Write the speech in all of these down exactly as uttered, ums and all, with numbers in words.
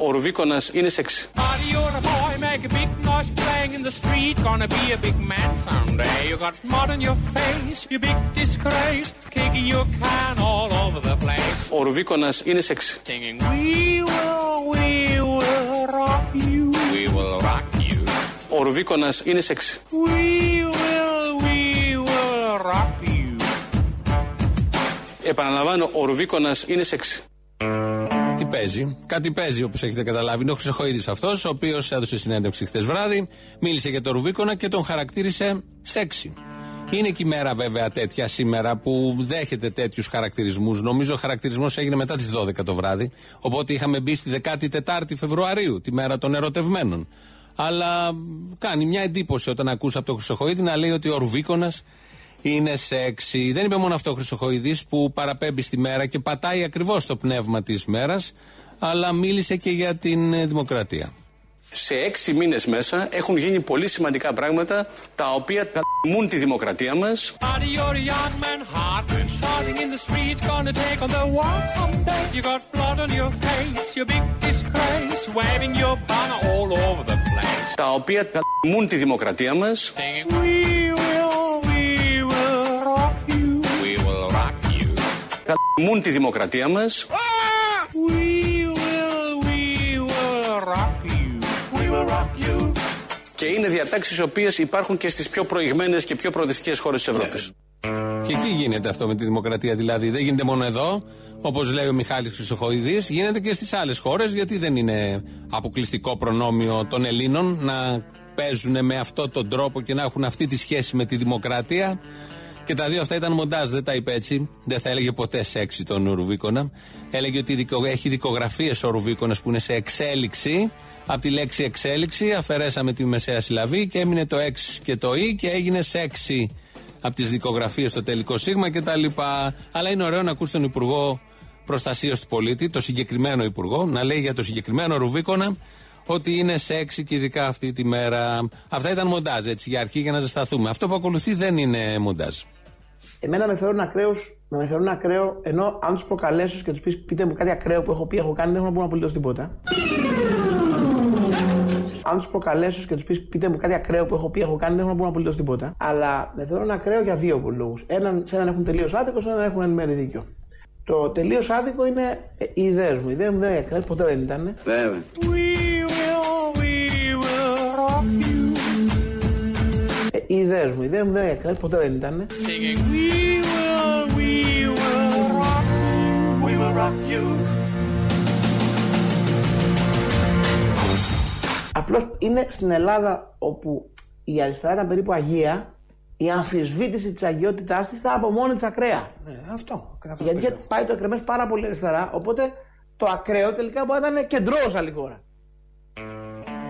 ο Ρουβίκονας είναι σεξ. Ο Ρουβίκονας είναι σεξ. Ο Ρουβίκονας είναι σεξ. Επαναλαμβάνω, ο Ρουβίκονας είναι σεξ. Τι παίζει, κάτι παίζει όπως έχετε καταλάβει. Είναι ο Χρυσοχοΐδης αυτός, ο οποίος έδωσε συνέντευξη χθες βράδυ, μίλησε για τον Ρουβίκονα και τον χαρακτήρισε σεξι. Είναι και η μέρα βέβαια τέτοια σήμερα που δέχεται τέτοιους χαρακτηρισμούς. Νομίζω ο χαρακτηρισμός έγινε μετά τις δώδεκα το βράδυ, οπότε είχαμε μπει στη δεκάτη τετάρτη Φεβρουαρίου, τη μέρα των ερωτευμένων. Αλλά κάνει μια εντύπωση όταν ακούς από τον Χρυσοχοΐδη να λέει ότι ο Ρουβίκονας είναι σεξι. Δεν είπε μόνο αυτό ο Χρυσοχοΐδης που παραπέμπει στη μέρα και πατάει ακριβώς το πνεύμα της μέρας, αλλά μίλησε και για την δημοκρατία. Σε έξι μήνες μέσα έχουν γίνει πολύ σημαντικά πράγματα τα οποία κατ***μουν τη δημοκρατία μας. Τα οποία κατ***μουν τη δημοκρατία μας. Κατ***μουν τη δημοκρατία μας. Και είναι διατάξεις οι οποίες υπάρχουν και στις πιο προηγμένες και πιο προοδευτικές χώρες της Ευρώπης. Και εκεί γίνεται αυτό με τη δημοκρατία, δηλαδή. Δεν γίνεται μόνο εδώ, όπως λέει ο Μιχάλης Χρυσοχοΐδης, γίνεται και στις άλλες χώρες, γιατί δεν είναι αποκλειστικό προνόμιο των Ελλήνων να παίζουν με αυτόν τον τρόπο και να έχουν αυτή τη σχέση με τη δημοκρατία. Και τα δύο αυτά ήταν μοντάζ, δεν τα είπε έτσι. Δεν θα έλεγε ποτέ σεξι τον Ρουβίκονα. Έλεγε ότι έχει δικογραφίες ο Ρουβίκονας που είναι σε εξέλιξη. Από τη λέξη εξέλιξη αφαιρέσαμε τη μεσαία συλλαβή και έμεινε το εξ και το ι και έγινε σεξι. Από τις δικογραφίες στο τελικό σίγμα κτλ. Αλλά είναι ωραίο να ακούσει τον Υπουργό Προστασίας του Πολίτη, το συγκεκριμένο Υπουργό, να λέει για το συγκεκριμένο Ρουβίκονα ότι είναι σεξι και ειδικά αυτή τη μέρα. Αυτά ήταν μοντάζ, έτσι, για αρχή, για να ζεσταθούμε. Αυτό που ακολουθεί δεν είναι μοντάζ. Εμένα με θεωρούν ακραίος, με θεωρούν ακραίο, ενώ αν τους προκαλέσω και τους πεις πείτε μου κάτι ακραίο που έχω πει, έχω κάνει, δεν έχω να πω απολύτως τίποτα. Αν τους προκαλέσω και τους πεις πείτε μου κάτι ακραίο που έχω πει, έχω κάνει, δεν έχω να πω απολύτως τίποτα. Αλλά με θεωρούν ακραίο για δύο λόγους. Έναν, σε έναν έχουν τελείως άδικο, σε έναν έχουν εν μέρει δίκιο. Το τελείως άδικο είναι οι ιδέες μου. Οι ιδέες μου δεν είναι, ποτέ δεν ήταν. Βέβαια. Οι ιδέες μου, οι ιδέες μου δεν έκανε, ποτέ δεν ήταν. Απλώς είναι στην Ελλάδα όπου η αριστερά ήταν περίπου αγία, η αμφισβήτηση της αγιότητάς της ήταν από μόνη της ακραία. Ναι, αυτό. Γιατί πίσω πάει το εκρεμές πάρα πολύ αριστερά, οπότε το ακραίο τελικά μπορεί να ήταν κεντρός άλλη χώρα.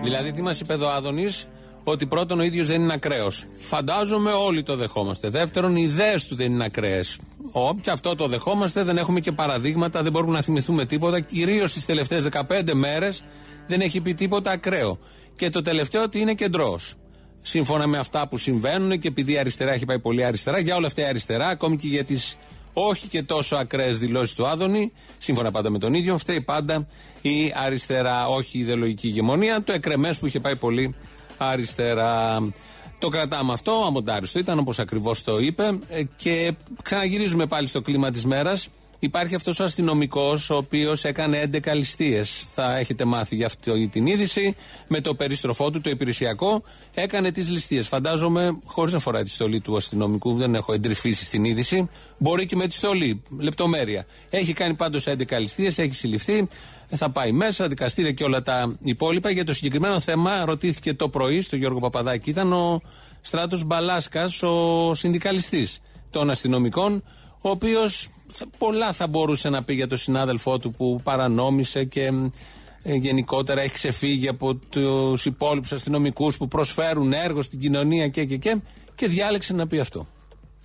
Δηλαδή τι μας είπε εδώ Άδωνης? Ότι πρώτον ο ίδιος δεν είναι ακραίος. Φαντάζομαι όλοι το δεχόμαστε. Δεύτερον, οι ιδέες του δεν είναι ακραίες. Και αυτό το δεχόμαστε, δεν έχουμε και παραδείγματα, δεν μπορούμε να θυμηθούμε τίποτα. Κυρίως τις τελευταίες δεκαπέντε μέρες δεν έχει πει τίποτα ακραίο. Και το τελευταίο ότι είναι κεντρός. Σύμφωνα με αυτά που συμβαίνουν και επειδή η αριστερά έχει πάει πολύ αριστερά, για όλα αυτά η αριστερά, ακόμη και για τις όχι και τόσο ακραίες δηλώσεις του Άδωνη, σύμφωνα πάντα με τον ίδιο, φταίει πάντα η αριστερά, όχι η ιδεολογική ηγεμονία, το εκρεμές που είχε πάει πολύ αριστερά. Το κρατάμε αυτό, αμοντάριστο ήταν όπως ακριβώς το είπε και ξαναγυρίζουμε πάλι στο κλίμα της μέρας. Υπάρχει αυτός ο αστυνομικός ο οποίος έκανε έντεκα ληστείες. Θα έχετε μάθει για αυτή την είδηση. Με το περίστροφό του, το υπηρεσιακό, έκανε τις ληστείες. Φαντάζομαι, χωρίς να φοράει τη στολή του αστυνομικού, δεν έχω εντρυφήσει στην είδηση. Μπορεί και με τη στολή, λεπτομέρεια. Έχει κάνει πάντως έντεκα ληστείες, έχει συλληφθεί. Θα πάει μέσα, δικαστήρια και όλα τα υπόλοιπα. Για το συγκεκριμένο θέμα, ρωτήθηκε το πρωί στο Γιώργο Παπαδάκη, ήταν ο Στράτος Μπαλάσκας, ο συνδικαλιστής των αστυνομικών, ο οποίος πολλά θα μπορούσε να πει για τον συνάδελφό του που παρανόμησε και ε, γενικότερα έχει ξεφύγει από τους υπόλοιπους αστυνομικούς που προσφέρουν έργο στην κοινωνία και και και και διάλεξε να πει αυτό.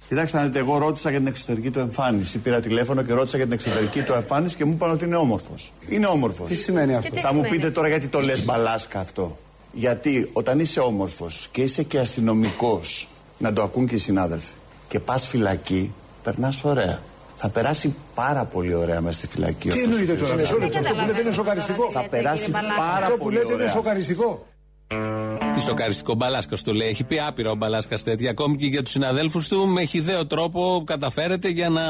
Κοιτάξτε να δείτε, εγώ ρώτησα για την εξωτερική του εμφάνιση. Πήρα τηλέφωνο και ρώτησα για την εξωτερική του εμφάνιση και μου είπαν ότι είναι όμορφος. Είναι όμορφος. Τι σημαίνει αυτό? Τι θα σημαίνει? Μου πείτε τώρα γιατί το λες Μπαλάσκα αυτό. Γιατί όταν είσαι όμορφος και είσαι και αστυνομικός, να το ακούν και οι συνάδελφοι, και πας φυλακή, περνάς ωραία. Θα περάσει πάρα πολύ ωραία μέσα στη φυλακή. Τι εννοείται τώρα, αυτό που λέτε είναι σοκαριστικό. Θα περάσει πάρα πολύ ωραία. Αυτό που λέτε είναι σοκαριστικό. Τι σοκαριστικό Μπαλάσκα το λέει. Έχει πει άπειρα ο Μπαλάσκα τέτοια. Ακόμη και για τους συναδέλφους του, με χυδαίο τρόπο καταφέρεται για να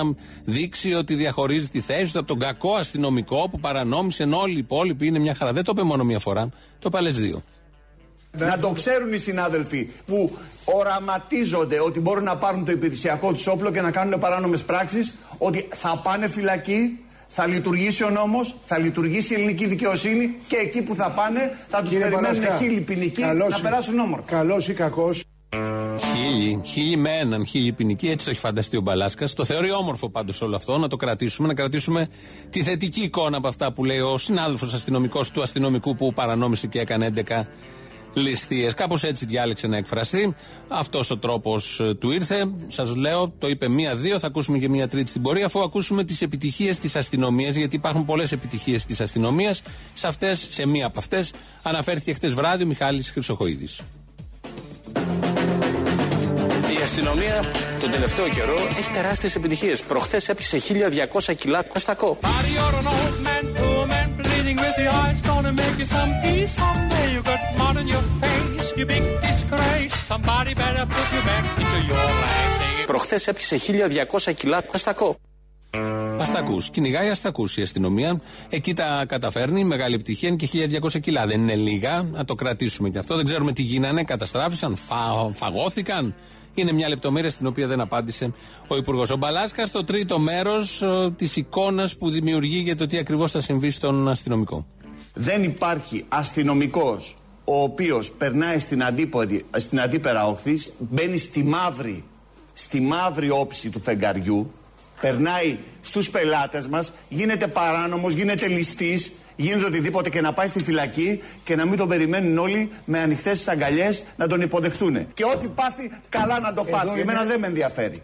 δείξει ότι διαχωρίζει τη θέση του από τον κακό αστυνομικό που παρανόμησε, ενώ όλοι οι υπόλοιποι είναι μια χαρά. Δεν το είπε μόνο μια φορά, το είπε άλλες δύο. Να το ξέρουν οι συνάδελφοι που οραματίζονται ότι μπορούν να πάρουν το υπηρεσιακό τους όπλο και να κάνουν παράνομες πράξεις, ότι θα πάνε φυλακή. Θα λειτουργήσει ο νόμος, θα λειτουργήσει η ελληνική δικαιοσύνη και εκεί που θα πάνε θα τους περιμένουν χίλιοι ποινικοί να περάσουν όμορφα. Καλός ή κακός. Χίλιοι, χίλιοι με έναν, χίλιοι ποινικοί, έτσι το έχει φανταστεί ο Μπαλάσκας. Το θεωρεί όμορφο πάντως όλο αυτό, να το κρατήσουμε, να κρατήσουμε τη θετική εικόνα από αυτά που λέει ο συνάδελφος αστυνομικός του αστυνομικού που παρανόμησε και έκανε έντεκα ληστείες. Κάπως έτσι διάλεξε να εκφραστεί. Αυτός ο τρόπος του ήρθε. Σας λέω, το είπε μία-δύο, θα ακούσουμε και μία τρίτη στην πορεία, αφού ακούσουμε τις επιτυχίες της αστυνομίας, γιατί υπάρχουν πολλές επιτυχίες της αστυνομίας. Σε αυτές, σε μία από αυτές, αναφέρθηκε χτες βράδυ ο Μιχάλης Χρυσοχοΐδης. Η αστυνομία τον τελευταίο καιρό έχει τεράστιες επιτυχίες. Προχθές έπιασε χίλια διακόσια κιλά καστακό. Προχθές έπιασε χίλια διακόσια κιλά αστακό. Αστακούς. Κυνηγάει αστακούς η αστυνομία. Εκεί τα καταφέρνει. Μεγάλη επιτυχία. Είναι και χίλια διακόσια κιλά. Δεν είναι λίγα. Να το κρατήσουμε και αυτό. Δεν ξέρουμε τι γίνανε. Καταστράφησαν. Φα... Φαγώθηκαν. Είναι μια λεπτομέρεια στην οποία δεν απάντησε ο Υπουργός. Ο Μπαλάσκας στο τρίτο μέρος της εικόνας που δημιουργεί για το τι ακριβώς θα συμβεί στον αστυνομικό. Δεν υπάρχει αστυνομικός ο οποίος περνάει στην, αντίπορη, στην αντίπερα όχθη, μπαίνει στη μαύρη, στη μαύρη όψη του φεγγαριού, περνάει στους πελάτες μας, γίνεται παράνομος, γίνεται ληστής, γίνεται οτιδήποτε και να πάει στη φυλακή και να μην τον περιμένουν όλοι με ανοιχτές αγκαλιές να τον υποδεχτούν. Και ό,τι πάθει, καλά να το πάθει. Εδώ εμένα είναι... δεν με ενδιαφέρει.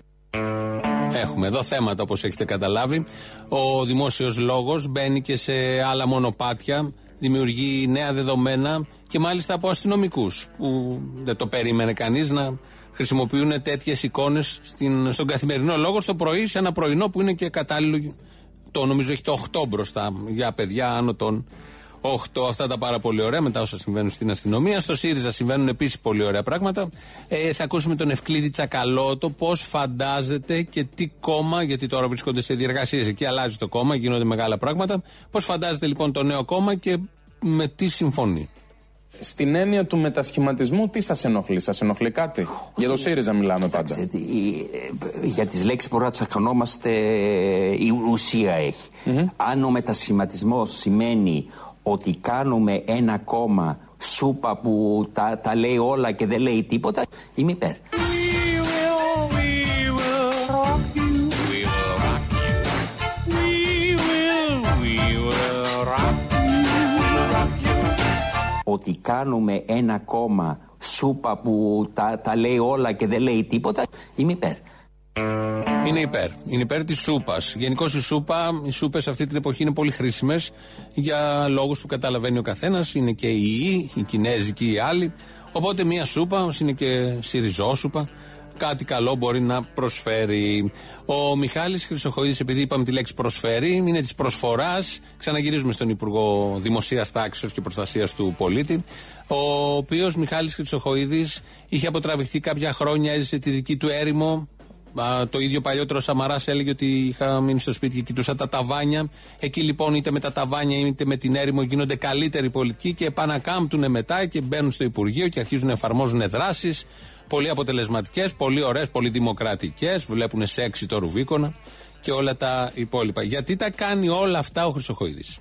Έχουμε εδώ θέματα, όπως έχετε καταλάβει. Ο δημόσιος λόγος μπαίνει και σε άλλα μονοπάτια, δημιουργεί νέα δεδομένα και μάλιστα από αστυνομικούς που δεν το περίμενε κανείς να χρησιμοποιούν τέτοιες εικόνες στην, στον καθημερινό λόγο, στο πρωί, σε ένα πρωινό που είναι και κατάλληλο. Το νομίζω έχει το οκτώ μπροστά για παιδιά άνω των οκτώ. Αυτά τα πάρα πολύ ωραία μετά όσα συμβαίνουν στην αστυνομία. Στο ΣΥΡΙΖΑ συμβαίνουν επίσης πολύ ωραία πράγματα. Ε, θα ακούσουμε τον Ευκλήδη Τσακαλώτο πώς φαντάζεται και τι κόμμα, γιατί τώρα βρίσκονται σε διεργασίες εκεί, αλλάζει το κόμμα, γίνονται μεγάλα πράγματα. Πώς φαντάζεται λοιπόν το νέο κόμμα και με τι συμφωνεί. Στην έννοια του μετασχηματισμού, τι σας ενοχλεί, σας ενοχλεί κάτι? Για το ΣΥΡΙΖΑ μιλάμε πάντα. Για τις λέξεις μπορούμε να τσακωνόμαστε, η ουσία έχει. Mm-hmm. Αν ο μετασχηματισμός σημαίνει ότι κάνουμε ένα κόμμα σούπα που τα, τα λέει όλα και δεν λέει τίποτα, είμαι υπέρ. Ότι κάνουμε ένα κόμμα σούπα που τα, τα λέει όλα και δεν λέει τίποτα, είμαι υπέρ. Είναι υπέρ. Είναι υπέρ της σούπας. Γενικώς η σούπα, οι σούπες αυτή την εποχή είναι πολύ χρήσιμες για λόγους που καταλαβαίνει ο καθένας. Είναι και οι Ιοι, οι Κινέζοι και οι άλλοι. Οπότε μια σούπα, είναι και σιριζόσουπα, κάτι καλό μπορεί να προσφέρει. Ο Μιχάλης Χρυσοχοΐδης, επειδή είπαμε τη λέξη προσφέρει, είναι της προσφοράς. Ξαναγυρίζουμε στον Υπουργό Δημοσίας Τάξης και Προστασίας του Πολίτη, ο οποίος Μιχάλης Χρυσοχοΐδης είχε αποτραβηχθεί κάποια χρόνια, έζησε τη δική του έρημο. Το ίδιο παλιότερο Σαμαράς έλεγε ότι είχα μείνει στο σπίτι και κοιτούσα τα ταβάνια. Εκεί λοιπόν είτε με τα ταβάνια είτε με την έρημο γίνονται καλύτεροι πολιτικοί και επανακάμπτουνε μετά και μπαίνουν στο Υπουργείο και αρχίζουν να εφαρμόζουν δράσεις πολύ αποτελεσματικές, πολύ ωραίες, πολύ δημοκρατικές. Βλέπουν σεξι το Ρουβίκονα και όλα τα υπόλοιπα. Γιατί τα κάνει όλα αυτά ο Χρυσοχοΐδης?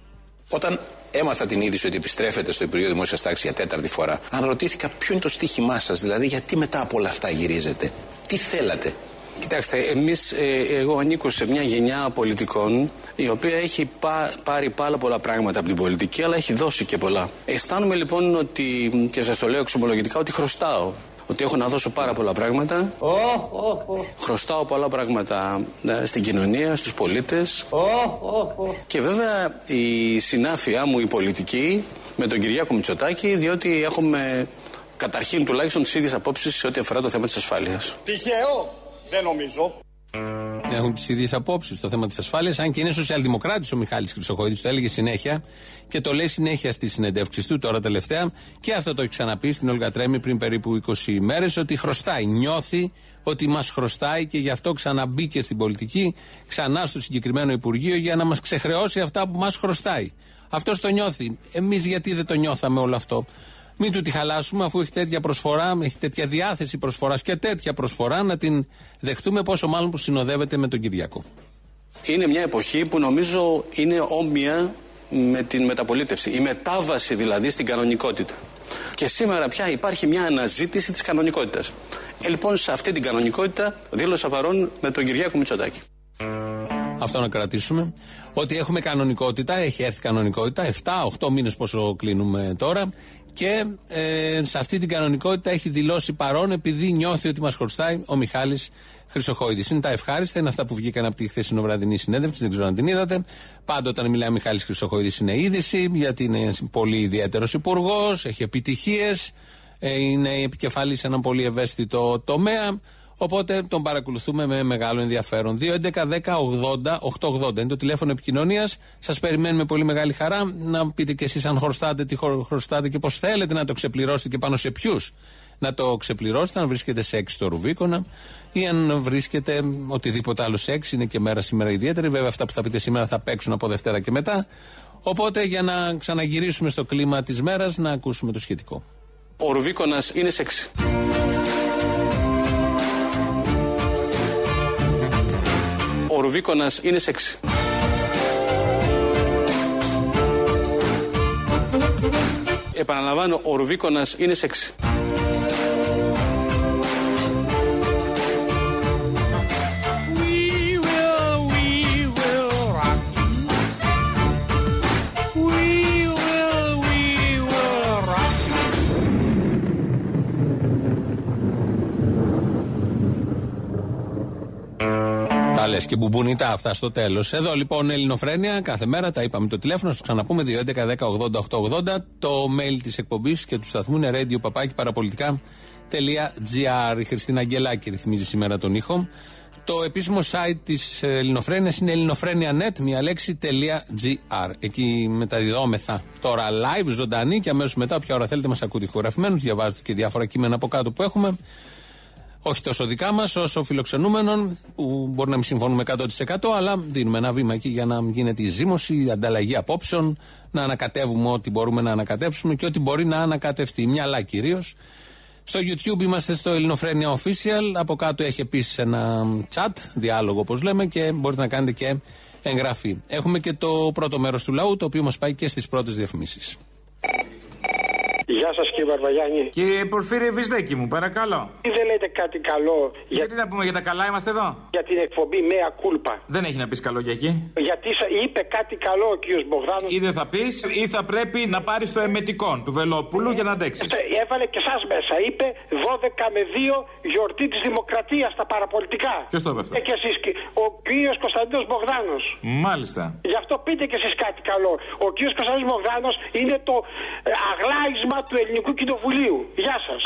Όταν έμαθα την είδηση ότι επιστρέφετε στο Υπουργείο Δημόσιας Τάξης για τέταρτη φορά, αναρωτήθηκα ποιο είναι το στίχημά σας, δηλαδή γιατί μετά από όλα αυτά γυρίζετε, τι θέλατε? Κοιτάξτε, εμείς, ε, εγώ ανήκω σε μια γενιά πολιτικών η οποία έχει πά, πάρει πάρα πολλά πράγματα από την πολιτική, αλλά έχει δώσει και πολλά. Αισθάνομαι λοιπόν ότι, και σας το λέω εξομολογητικά, ότι χρωστάω. Ότι έχω να δώσω πάρα πολλά πράγματα. Oh, oh, oh. Χρωστάω πολλά πράγματα στην κοινωνία, στους πολίτες. Oh, oh, oh. Και βέβαια η συνάφειά μου η πολιτική με τον Κυριάκο Μητσοτάκη, διότι έχουμε καταρχήν τουλάχιστον τις ίδιες απόψεις σε ό,τι αφορά το θέμα της ασφάλειας. Τυχαίο! Δεν νομίζω. Έχουν τις ίδιες απόψεις στο θέμα της ασφάλειας. Αν και είναι σοσιαλδημοκράτης ο Μιχάλης Χρυσοχοΐδης, το έλεγε συνέχεια και το λέει συνέχεια στις συνεντεύξεις του τώρα τελευταία. Και αυτό το έχει ξαναπεί στην Όλγα Τρέμι πριν περίπου είκοσι ημέρες, ότι χρωστάει. Νιώθει ότι μας χρωστάει και γι' αυτό ξαναμπήκε στην πολιτική, ξανά στο συγκεκριμένο Υπουργείο για να μας ξεχρεώσει αυτά που μας χρωστάει. Αυτό το νιώθει. Εμείς γιατί δεν το νιώθαμε όλο αυτό? Μην του τη χαλάσουμε, αφού έχει τέτοια προσφορά, έχει τέτοια διάθεση προσφοράς και τέτοια προσφορά, να την δεχτούμε, πόσο μάλλον που συνοδεύεται με τον Κυριακό. Είναι μια εποχή που νομίζω είναι όμοια με την μεταπολίτευση. Η μετάβαση δηλαδή στην κανονικότητα. Και σήμερα πια υπάρχει μια αναζήτηση της κανονικότητας. Ε, λοιπόν, σε αυτή την κανονικότητα δήλωσα παρόν με τον Κυριάκο Μητσοτάκη. Αυτό να κρατήσουμε. Ότι έχουμε κανονικότητα, έχει έρθει κανονικότητα, εφτά οχτώ μήνες πόσο κλείνουμε τώρα. Και ε, σε αυτή την κανονικότητα έχει δηλώσει παρόν, επειδή νιώθει ότι μας χρωστάει, ο Μιχάλης Χρυσοχοΐδης. Είναι τα ευχάριστα, είναι αυτά που βγήκαν από τη χθεσινοβραδινή συνέντευξη, δεν ξέρω αν την είδατε. Πάντα όταν μιλάει ο Μιχάλης Χρυσοχοΐδης είναι είδηση, γιατί είναι πολύ ιδιαίτερος υπουργός, έχει επιτυχίες, είναι επικεφαλής σε έναν πολύ ευαίσθητο τομέα. Οπότε τον παρακολουθούμε με μεγάλο ενδιαφέρον. δύο έντεκα δέκα ογδόντα οκτακόσια ογδόντα είναι το τηλέφωνο επικοινωνίας. Σας περιμένουμε πολύ μεγάλη χαρά. Να πείτε και εσείς αν χρωστάτε, τι χρωστάτε και πώς θέλετε να το ξεπληρώσετε και πάνω σε ποιους να το ξεπληρώσετε. Αν βρίσκεται σε έξι στο Ρουβίκονα ή αν βρίσκεται οτιδήποτε άλλο σε έξι, είναι και μέρα σήμερα ιδιαίτερη. Βέβαια, αυτά που θα πείτε σήμερα θα παίξουν από Δευτέρα και μετά. Οπότε, για να ξαναγυρίσουμε στο κλίμα της μέρας, να ακούσουμε το σχετικό. Ο Ρουβίκονας είναι σε έξι. Ο Ρουβίκονας είναι σεξ. Επαναλαμβάνω, ο Ρουβίκονας είναι σεξ. Λες και μπουμπουνιτά αυτά στο τέλος. Εδώ λοιπόν Ελληνοφρένεια, κάθε μέρα τα είπαμε, το τηλέφωνο, στο ξαναπούμε δύο έντεκα δέκα ογδόντα οκτακόσια ογδόντα. Το mail της εκπομπής και του σταθμού είναι radio παπάκι παραπολιτικά τελεία τζι άρ. Η Χριστίνα Αγγελάκη ρυθμίζει σήμερα τον ήχο. Το επίσημο site της Ελληνοφρένειας είναι ελληνοφρένεια τελεία net, μια λέξη .gr. Εκεί μεταδιδόμεθα τώρα live, ζωντανή, και αμέσως μετά, όποια ώρα θέλετε, μας ακούτε ηχογραφημένους, διαβάζετε και διάφορα κείμενα από κάτω που έχουμε. Όχι τόσο δικά μας, όσο φιλοξενούμενων, που μπορεί να μην συμφωνούμε εκατό τοις εκατό, αλλά δίνουμε ένα βήμα εκεί για να γίνεται η ζήμωση, η ανταλλαγή απόψεων, να ανακατεύουμε ό,τι μπορούμε να ανακατεύσουμε και ό,τι μπορεί να ανακατευτεί. Μυαλά κυρίως. Στο YouTube είμαστε στο Ελληνοφρένια Official. Από κάτω έχει επίσης ένα chat, διάλογο όπως λέμε, και μπορείτε να κάνετε και εγγραφή. Έχουμε και το πρώτο μέρος του λαού, το οποίο μας πάει και στις πρώτες διαφημίσεις. Γεια σας κύριε Βαρβαγιάννη. Κύριε Πορφύρη Βυσδέκη μου, παρακαλώ. Τι δεν λέτε κάτι καλό? Για... Γιατί να πούμε για τα καλά, είμαστε εδώ. Για την εκπομπή Μέα Κούλπα. Δεν έχει να πεις καλό για εκεί. Γιατί είπε κάτι καλό ο κύριος Μπογδάνος. Ή δεν θα πεις, ή θα πρέπει να πάρεις το εμετικόν του Βελόπουλου για να αντέξεις. Έβαλε και εσάς μέσα. Είπε δώδεκα με δύο γιορτή της δημοκρατίας στα παραπολιτικά. Ποιος το είπε αυτό? Και εσείς, ο κύριος Κωνσταντίνος Μπογδάνος. Μάλιστα. Γι' αυτό πείτε κι εσείς κάτι καλό. Ο κύριος Κωνσταντίνος Μπογδάνος είναι το αγλάισμα του Ελληνικού Κοινοβουλίου. Γεια σας.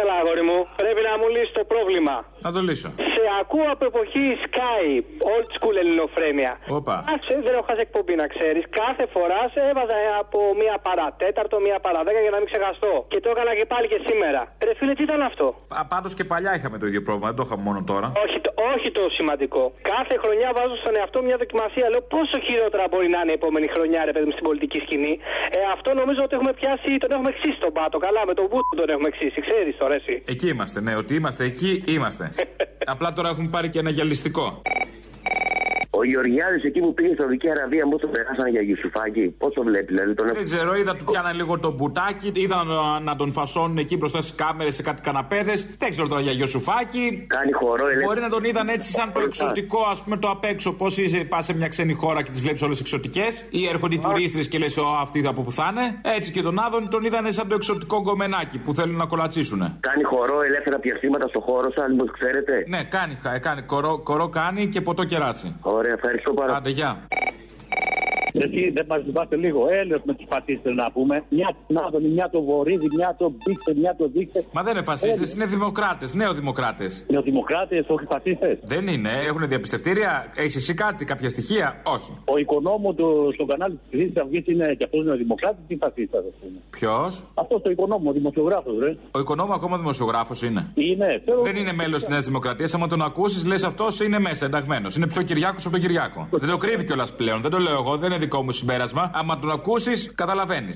Έλα αγόρι μου, πρέπει να μου λύσεις το πρόβλημα. Να το λύσω. Σε ακούω από εποχή Sky, old school ελληνοφρένεια. Όπα. Άσε, δεν έχω χάσει εκπομπή να ξέρεις. Κάθε φορά σε έβαζα από μία παρατέταρτο, μία παραδέκα για να μην ξεχαστώ. Και το έκανα και πάλι και σήμερα. Ρε φίλε, τι ήταν αυτό? Α, πάντως και παλιά είχαμε το ίδιο πρόβλημα, δεν το είχαμε μόνο τώρα. Όχι το, όχι το σημαντικό. Κάθε χρονιά βάζω στον εαυτό μια δοκιμασία. Λέω πόσο χειρότερα μπορεί να είναι η επόμενη χρονιά, ρε παιδί μου, στην πολιτική σκηνή. Ε, αυτό νομίζω ότι έχουμε πιάσει, τον έχουμε ξύσει τον πάτο. Καλά, με τον Μπούτο τον έχουμε ξύσει, ξέρεις. Εκεί είμαστε, ναι, ότι είμαστε εκεί, είμαστε. Απλά τώρα έχουμε πάρει και ένα γυαλιστικό. Ο Γεωργιάδης εκεί που πήγε στη Σαουδική Αραβία, μου το περάσανε για Γιουσουφάκη. Πώς το βλέπει, δηλαδή τον... Δεν ξέρω, είδα του πιάνανε λίγο το μπουτάκι, είδα να τον φασώνουν εκεί μπροστά στις κάμερες σε κάτι καναπέδες. Δεν ξέρω τώρα για Γιουσουφάκη. Κάνει χορό, ελεύθερο. Μπορεί να τον είδαν έτσι σαν το εξωτικό, ας πούμε, το απ' έξω. Πώς είσαι, πας σε μια ξένη χώρα και τις βλέπεις όλες εξωτικές. Ή έρχονται οι τουρίστρες και λες, Ω, αυτοί από που θα είναι. Έτσι και τον Άδων τον είδαν σαν το εξωτικό γκομενάκι που θέλουν να κολατσίσουν. Κάνει χορό, ελεύθερα πιαστήματα στο χώρο σα, μήπως ξέρετε. Ναι, κάνει, κάνει κορό, κορό κάνει και ποτό κεράσι. Ωραία, ευχαριστώ πάρα πολύ. Άντε, γεια. Γιατί δεν μας ζητάτε λίγο έλεος με τους φασίστες να πούμε? Μια την Άδωνη, μια το Βορύδη, μια το Μπίξε, μια το Δίξε. Μα δεν είναι φασίστες, είναι δημοκράτες, νεοδημοκράτες. Νεοδημοκράτες, όχι φασίστες. Δεν είναι, έχουν διαπιστευτήρια. Έχεις εσύ κάτι, κάποια στοιχεία? Όχι. Ο οικονόμου του, στον κανάλι της Χρυσής Αυγής είναι και αυτός νεοδημοκράτης ή φασίστας, ας πούμε? Ποιος? Αυτός ο οικονόμου, ο δημοσιογράφος, ρε. Ο οικονόμου ακόμα δημοσιογράφος είναι. Είναι. Θέλω... Δεν είναι μέλος της Νέας Δημοκρατίας. Αν τον ακούσεις, λες αυτός είναι μέσα, ενταγμένος. Είναι πιο Κυριάκος από τον Κυριάκο. Δεν το κρύβει κιόλας πλέον, δεν το λέω εγώ, δεν είναι δικό μου συμπέρασμα. Άμα τον ακούσεις, καταλαβαίνεις.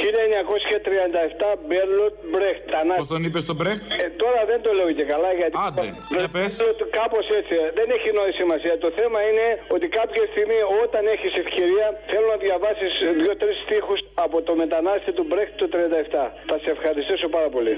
χίλια εννιακόσια τριάντα επτά Μπέρλοτ Μπρέχτ. Πώς τον είπες τον Μπρέχτ? Ε, τώρα δεν το λέω και καλά γιατί. Άντε, δεν πες. Κάπως έτσι. Δεν έχει νόηση σημασία. Το θέμα είναι ότι κάποια στιγμή όταν έχεις ευκαιρία θέλω να διαβάσεις δύο-τρεις στίχους από το μετανάστη του Μπρέχτ του τριάντα επτά. Θα σε ευχαριστήσω πάρα πολύ.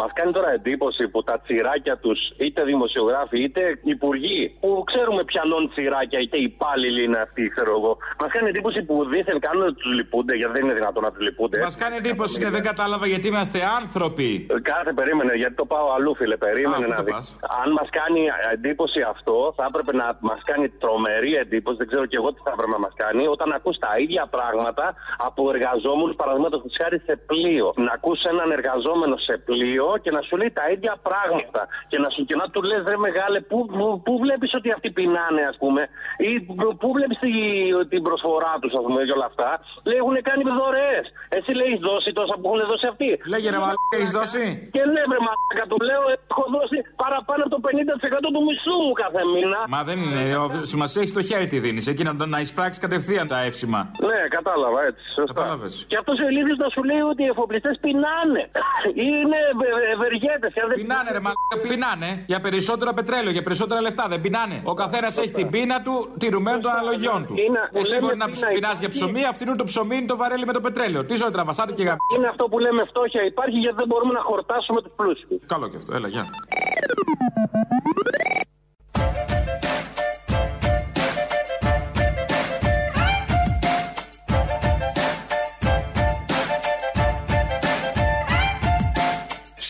Μας κάνει τώρα εντύπωση που τα τσιράκια τους, είτε δημοσιογράφοι είτε υπουργοί, που ξέρουμε ποιανών τσιράκια, είτε υπάλληλοι είναι αυτοί, ξέρω εγώ. Μας κάνει εντύπωση που δήθεν κάνουν ότι τους λυπούνται, γιατί δεν είναι δυνατόν να τους λυπούνται. Μας κάνει εντύπωση και δεν κατάλαβα γιατί είμαστε άνθρωποι. Κάθε περίμενε, γιατί το πάω αλλού, φίλε. Περίμενε να δει. Αν μας κάνει εντύπωση αυτό, θα έπρεπε να μας κάνει τρομερή εντύπωση, δεν ξέρω κι εγώ τι θα έπρεπε να μας κάνει, όταν ακούς τα ίδια πράγματα από εργαζόμενους, παραδείγματος χάρη σε πλοίο. Να ακούς έναν εργαζόμενο σε πλοίο και να σου λέει τα ίδια πράγματα και να, σου, και να του λες ρε μεγάλε πού, πού, πού βλέπεις ότι αυτοί πεινάνε ας πούμε, ή πού βλέπεις τη, την προσφορά τους ας πούμε και όλα αυτά. Λέει έχουν κάνει δωρεές, εσύ λέει έχεις δώσει τόσα που έχουν δώσει αυτοί? Λέγε ρε μαλάκα έχεις δώσει? Και ναι ρε μαλάκα του λέω, έχω δώσει παραπάνω από το πενήντα τοις εκατό του μισθού μου κάθε μήνα. Μα δεν είναι, σημασία έχει το χέρι τι δίνεις, εκεί να, να εισπράξεις κατευθείαν τα εύσημα. Ναι κατάλαβα έτσι σωστά. Κατάλαβες. Και αυτός ο Ελίδης να σου λέει ότι οι εφοπλιστές πεινάνε ή είναι ευεργέτες. Πεινάνε ρε μαλάκα, πεινάνε για περισσότερο πετρέλαιο, για περισσότερα λεφτά, δεν πεινάνε? Ο καθένας έχει την πείνα του, τηρουμένου των αναλογιών του. Εσύ μπορεί να πεινάς για ψωμί, αυτήν το ψωμί είναι το βαρέλι με το πετρέλαιο. Τι ζωή τραβασάτε και γαμπ***. Είναι αυτό που λέμε φτώχεια υπάρχει γιατί δεν μπορούμε να χορτάσουμε τους πλούσιους. Καλό και αυτό, έλα γεια.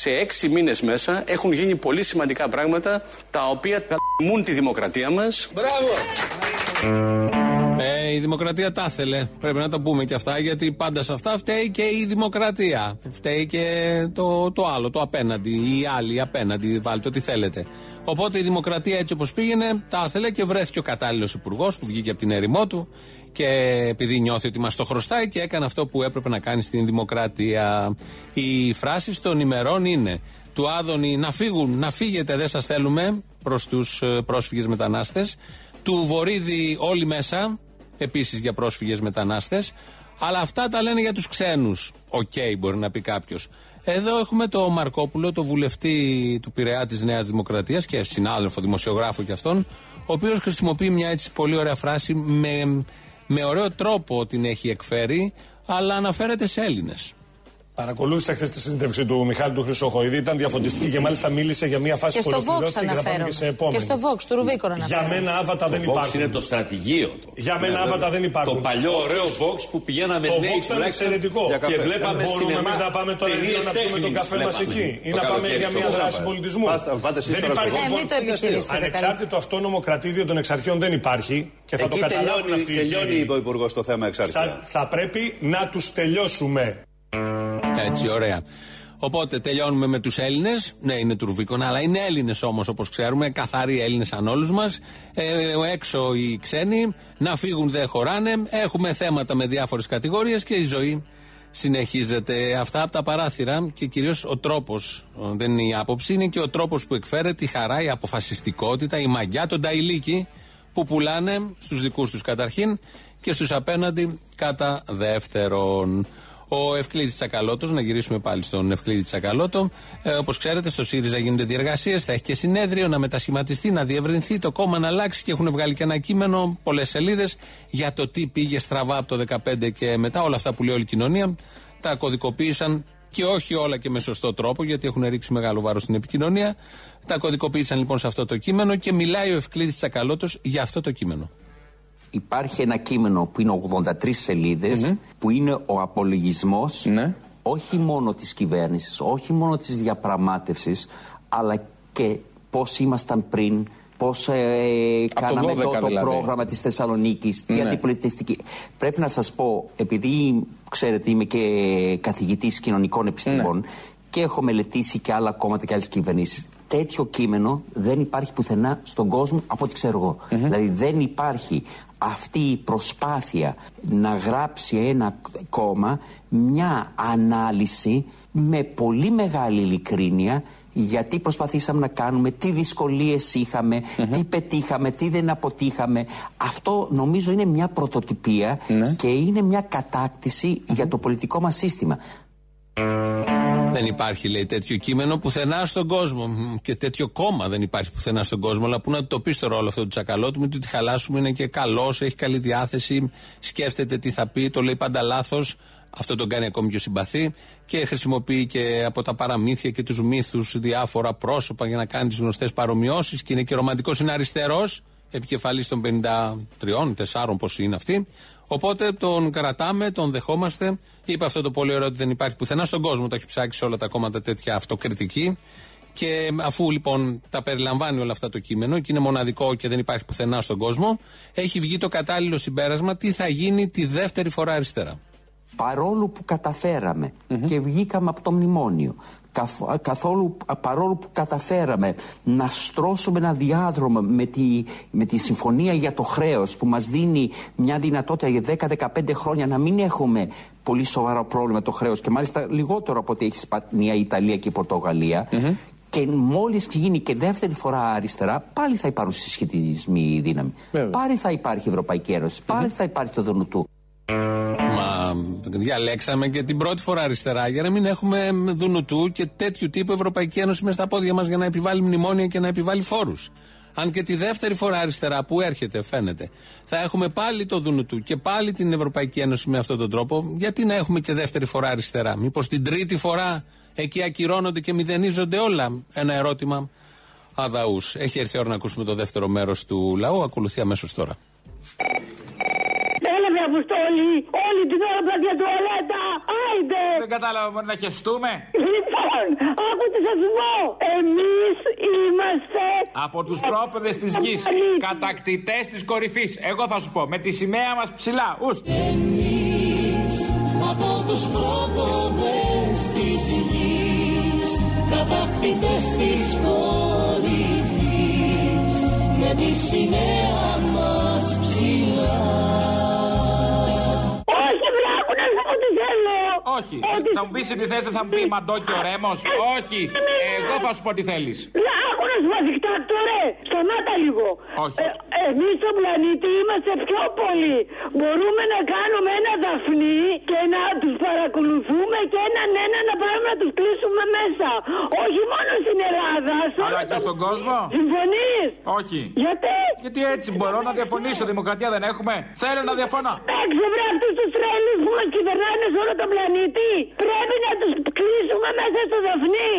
Σε έξι μήνες μέσα έχουν γίνει πολύ σημαντικά πράγματα τα οποία κατ***μουν τη δημοκρατία μας. Μπράβο! Ε, η δημοκρατία τα ήθελε. Πρέπει να τα πούμε και αυτά γιατί πάντα σε αυτά φταίει και η δημοκρατία. Φταίει και το, το άλλο, το απέναντι, οι άλλοι απέναντι, βάλτε ό,τι θέλετε. Οπότε η δημοκρατία έτσι όπως πήγαινε τα ήθελε και βρέθηκε ο κατάλληλος υπουργός που βγήκε από την έρημό του και επειδή νιώθει ότι μας το χρωστάει και έκανε αυτό που έπρεπε να κάνει στην δημοκρατία. Οι φράσεις των ημερών είναι του Άδωνη να φύγουν, να φύγετε δεν σας θέλουμε προς τους πρόσφυγες μετανάστες, του Βορύδη όλοι μέσα επίσης για πρόσφυγες μετανάστες, αλλά αυτά τα λένε για τους ξένους. Οκ, okay, μπορεί να πει κάποιος. Εδώ έχουμε το Μαρκόπουλο, το βουλευτή του Πειραιά της Νέας Δημοκρατίας και συνάδελφο δημοσιογράφο κι αυτόν, ο οποίος χρησιμοποιεί μια έτσι πολύ ωραία φράση με, με ωραίο τρόπο την έχει εκφέρει, αλλά αναφέρεται σε Έλληνες. Παρακολούθησα χθες τη συνέντευξη του Μιχάλη του Χρυσοχοΐδη, ήταν διαφωτιστική και μάλιστα μίλησε για μια φάση που ολοκληρώθηκε και θα πάμε και σε επόμενη. Και στο Vox του Ρουβίκονα να Για μένα άβατα δεν υπάρχουν. Το Vox είναι το στρατηγείο του. Για μένα άβατα δεν υπάρχουν. Το παλιό ωραίο Vox που πηγαίναμε νέοι. Το Vox ήταν εξαιρετικό. Και βλέπαμε μπορούμε εμείς να πάμε τώρα να πούμε τον καφέ μας εκεί ή να πάμε για μια δράση πολιτισμού? Δεν υπάρχει. Ανεξάρτητο αυτόνομο κρατήδιο των εξαρχείων δεν υπάρχει. Και θα το καταλάβουν αυτοί οι κύριοι. Τελειώνει ο υπουργός το θέμα εξαρχείων. Θα πρέπει να τους τελειώσουμε. Έτσι, ωραία. Οπότε τελειώνουμε με τους Έλληνες. Ναι, είναι του Ρουβίκονα, αλλά είναι Έλληνες όμως όπως ξέρουμε. Καθαροί Έλληνες σαν όλους μας. Ε, έξω οι ξένοι. Να φύγουν δεν χωράνε. Έχουμε θέματα με διάφορες κατηγορίες και η ζωή συνεχίζεται. Αυτά από τα παράθυρα και κυρίως ο τρόπος. Δεν είναι η άποψη, είναι και ο τρόπος που εκφέρεται η χαρά, η αποφασιστικότητα, η μαγιά, τον ταϊλίκι που πουλάνε στους δικούς τους καταρχήν και στους απέναντι κατά δεύτερον. Ο Ευκλείδης Τσακαλώτος, να γυρίσουμε πάλι στον Ευκλείδη Τσακαλώτο. Ε, όπως ξέρετε, στο ΣΥΡΙΖΑ γίνονται διεργασίες, θα έχει και συνέδριο να μετασχηματιστεί, να διευρυνθεί το κόμμα, να αλλάξει και έχουν βγάλει και ένα κείμενο, πολλές σελίδες, για το τι πήγε στραβά από το δεκαπέντε και μετά. Όλα αυτά που λέει όλη η κοινωνία τα κωδικοποίησαν και όχι όλα και με σωστό τρόπο, γιατί έχουν ρίξει μεγάλο βάρος στην επικοινωνία. Τα κωδικοποίησαν λοιπόν σε αυτό το κείμενο και μιλάει ο Ευκλείδης Τσακαλώτος για αυτό το κείμενο. Υπάρχει ένα κείμενο που είναι ογδόντα τρεις σελίδες, mm-hmm. που είναι ο απολογισμός mm-hmm. όχι μόνο της κυβέρνησης, όχι μόνο της διαπραγμάτευσης, αλλά και πώς ήμασταν πριν, πώς ε, κάναμε το, δώδεκα, το δηλαδή. πρόγραμμα της Θεσσαλονίκης, ναι. τη αντιπολιτευτική. Πρέπει να σας πω, επειδή ξέρετε είμαι και καθηγητής κοινωνικών επιστήμων ναι. και έχω μελετήσει και άλλα κόμματα και άλλες κυβερνήσεις, τέτοιο κείμενο δεν υπάρχει πουθενά στον κόσμο από ό,τι ξέρω εγώ. Mm-hmm. Δηλαδή δεν υπάρχει αυτή η προσπάθεια να γράψει ένα κόμμα μια ανάλυση με πολύ μεγάλη ειλικρίνεια, γιατί προσπαθήσαμε να κάνουμε, τι δυσκολίες είχαμε, mm-hmm. τι πετύχαμε, τι δεν αποτύχαμε. Αυτό νομίζω είναι μια πρωτοτυπία mm-hmm. και είναι μια κατάκτηση mm-hmm. για το πολιτικό μας σύστημα. Δεν υπάρχει, λέει, τέτοιο κείμενο πουθενά στον κόσμο. Και τέτοιο κόμμα δεν υπάρχει πουθενά στον κόσμο. Αλλά που να το πει το ρόλο αυτό του Τσακαλώτου, με το ότι χαλάσουμε είναι και καλό, έχει καλή διάθεση, σκέφτεται τι θα πει, το λέει πάντα λάθος. Αυτό τον κάνει ακόμη πιο συμπαθή και χρησιμοποιεί και από τα παραμύθια και τους μύθους διάφορα πρόσωπα για να κάνει τις γνωστές παρομοιώσεις. Και είναι και ρομαντικός, είναι αριστερός, επικεφαλής των πενήντα τρία, τεσσάρων πως είναι αυτή. Οπότε τον κρατάμε, τον δεχόμαστε. Είπε αυτό το πολύ ωραίο ότι δεν υπάρχει πουθενά στον κόσμο, το έχει ψάξει σε όλα τα κόμματα τέτοια αυτοκριτική. Και αφού λοιπόν τα περιλαμβάνει όλα αυτά το κείμενο και είναι μοναδικό και δεν υπάρχει πουθενά στον κόσμο, έχει βγει το κατάλληλο συμπέρασμα τι θα γίνει τη δεύτερη φορά αριστερά. Παρόλο που καταφέραμε mm-hmm. και βγήκαμε από το μνημόνιο, καθόλου, παρόλο που καταφέραμε να στρώσουμε ένα διάδρομο με τη, με τη συμφωνία για το χρέος που μας δίνει μια δυνατότητα για δέκα με δεκαπέντε χρόνια να μην έχουμε πολύ σοβαρό πρόβλημα το χρέος και μάλιστα λιγότερο από ό,τι έχει η Ισπανία, η Ιταλία και η Πορτογαλία mm-hmm. και μόλις γίνει και δεύτερη φορά αριστερά, πάλι θα υπάρχουν συσχετισμοί δύναμη, mm-hmm. πάλι θα υπάρχει η Ευρωπαϊκή Ένωση, πάλι mm-hmm. θα υπάρχει το ΔΝΤ. Μα διαλέξαμε και την πρώτη φορά αριστερά για να μην έχουμε δουνουτού και τέτοιου τύπου Ευρωπαϊκή Ένωση μες στα πόδια μας για να επιβάλλει μνημόνια και να επιβάλλει φόρους. Αν και τη δεύτερη φορά αριστερά που έρχεται, φαίνεται, θα έχουμε πάλι το δουνουτού και πάλι την Ευρωπαϊκή Ένωση με αυτόν τον τρόπο, γιατί να έχουμε και δεύτερη φορά αριστερά? Μήπως την τρίτη φορά εκεί ακυρώνονται και μηδενίζονται όλα? Ένα ερώτημα αδαούς. Έχει έρθει η ώρα να ακούσουμε το δεύτερο μέρος του λαού. Ακολουθεί αμέσως τώρα. Έλα με Αποστόλη, όλη την ώρα πλάτη για τουαλέτα, άιντε! Δεν κατάλαβα, μπορεί να χεστούμε. Λοιπόν, άκου τι σας πω, εμείς είμαστε... από τους πρόπεδες της γης, κατακτητές της κορυφής, εγώ θα σου πω, με τη σημαία μας ψηλά, ους! Εμείς, από τους πρόπεδες της γης, κατακτητές της κορυφής, με τη σημαία μας ψηλά. Όχι, ότι... θα μου πεις τι θες, δεν θα μου πει μαντόκι ο Ρέμος. Όχι, εγώ θα σου πω τι θέλεις. Άκου να σου πω δικτάκτορε, σταμάτα λίγο. Όχι. Ε, εμείς στον πλανήτη είμαστε πιο πολλοί. Μπορούμε να κάνουμε ένα δαφνί και να τους παρακολουθούμε και έναν ένα να πάμε να τους κλείσουμε μέσα. Όχι μόνο στην Ελλάδα. Αλλά και στον κόσμο. Συμφωνείς? Όχι. Γιατί? Γιατί έτσι μπορώ να διαφωνήσω. Δημοκρατία δεν έχουμε. Θέλω να διαφωνώ. Εντάξει, βρε αυτούς τους τρέλους που μας κυβερνάνε σε όλο τον πλανήτη. Πρέπει να τους κλείσουμε μέσα στο δαφνί.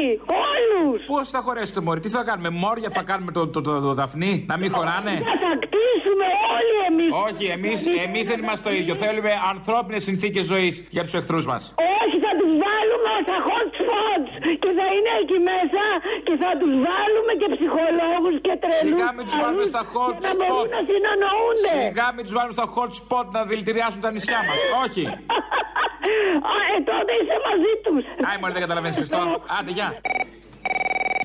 Όλους. Πώς θα χωρέσετε, μωρί, τι θα κάνουμε, μόρια θα κάνουμε το, το, το, το δαφνί, να μην χωράνε. Θα τα κτίσουμε όλοι εμείς. Όχι, εμείς, εμείς δεν είμαστε το ίδιο. Θέλουμε ανθρώπινες συνθήκες ζωής για τους εχθρούς μας. Όχι, θα τους βάλουμε στα hot spots και θα είναι εκεί μέσα και θα τους βάλουμε και ψυχολόγους και τρελούς. Σιγά μην τους βάλουμε στα hot spot. Να μπορούν να συνεννοούνται. Σιγά μην τους βάλουμε στα hot spot να δηλητηριάσουν τα νησιά μας. Όχι. Α, ε, τότε είσαι μαζί τους. Άι, μωρέ, δεν καταλαβαίνεις, Χριστό. Άντε, γεια.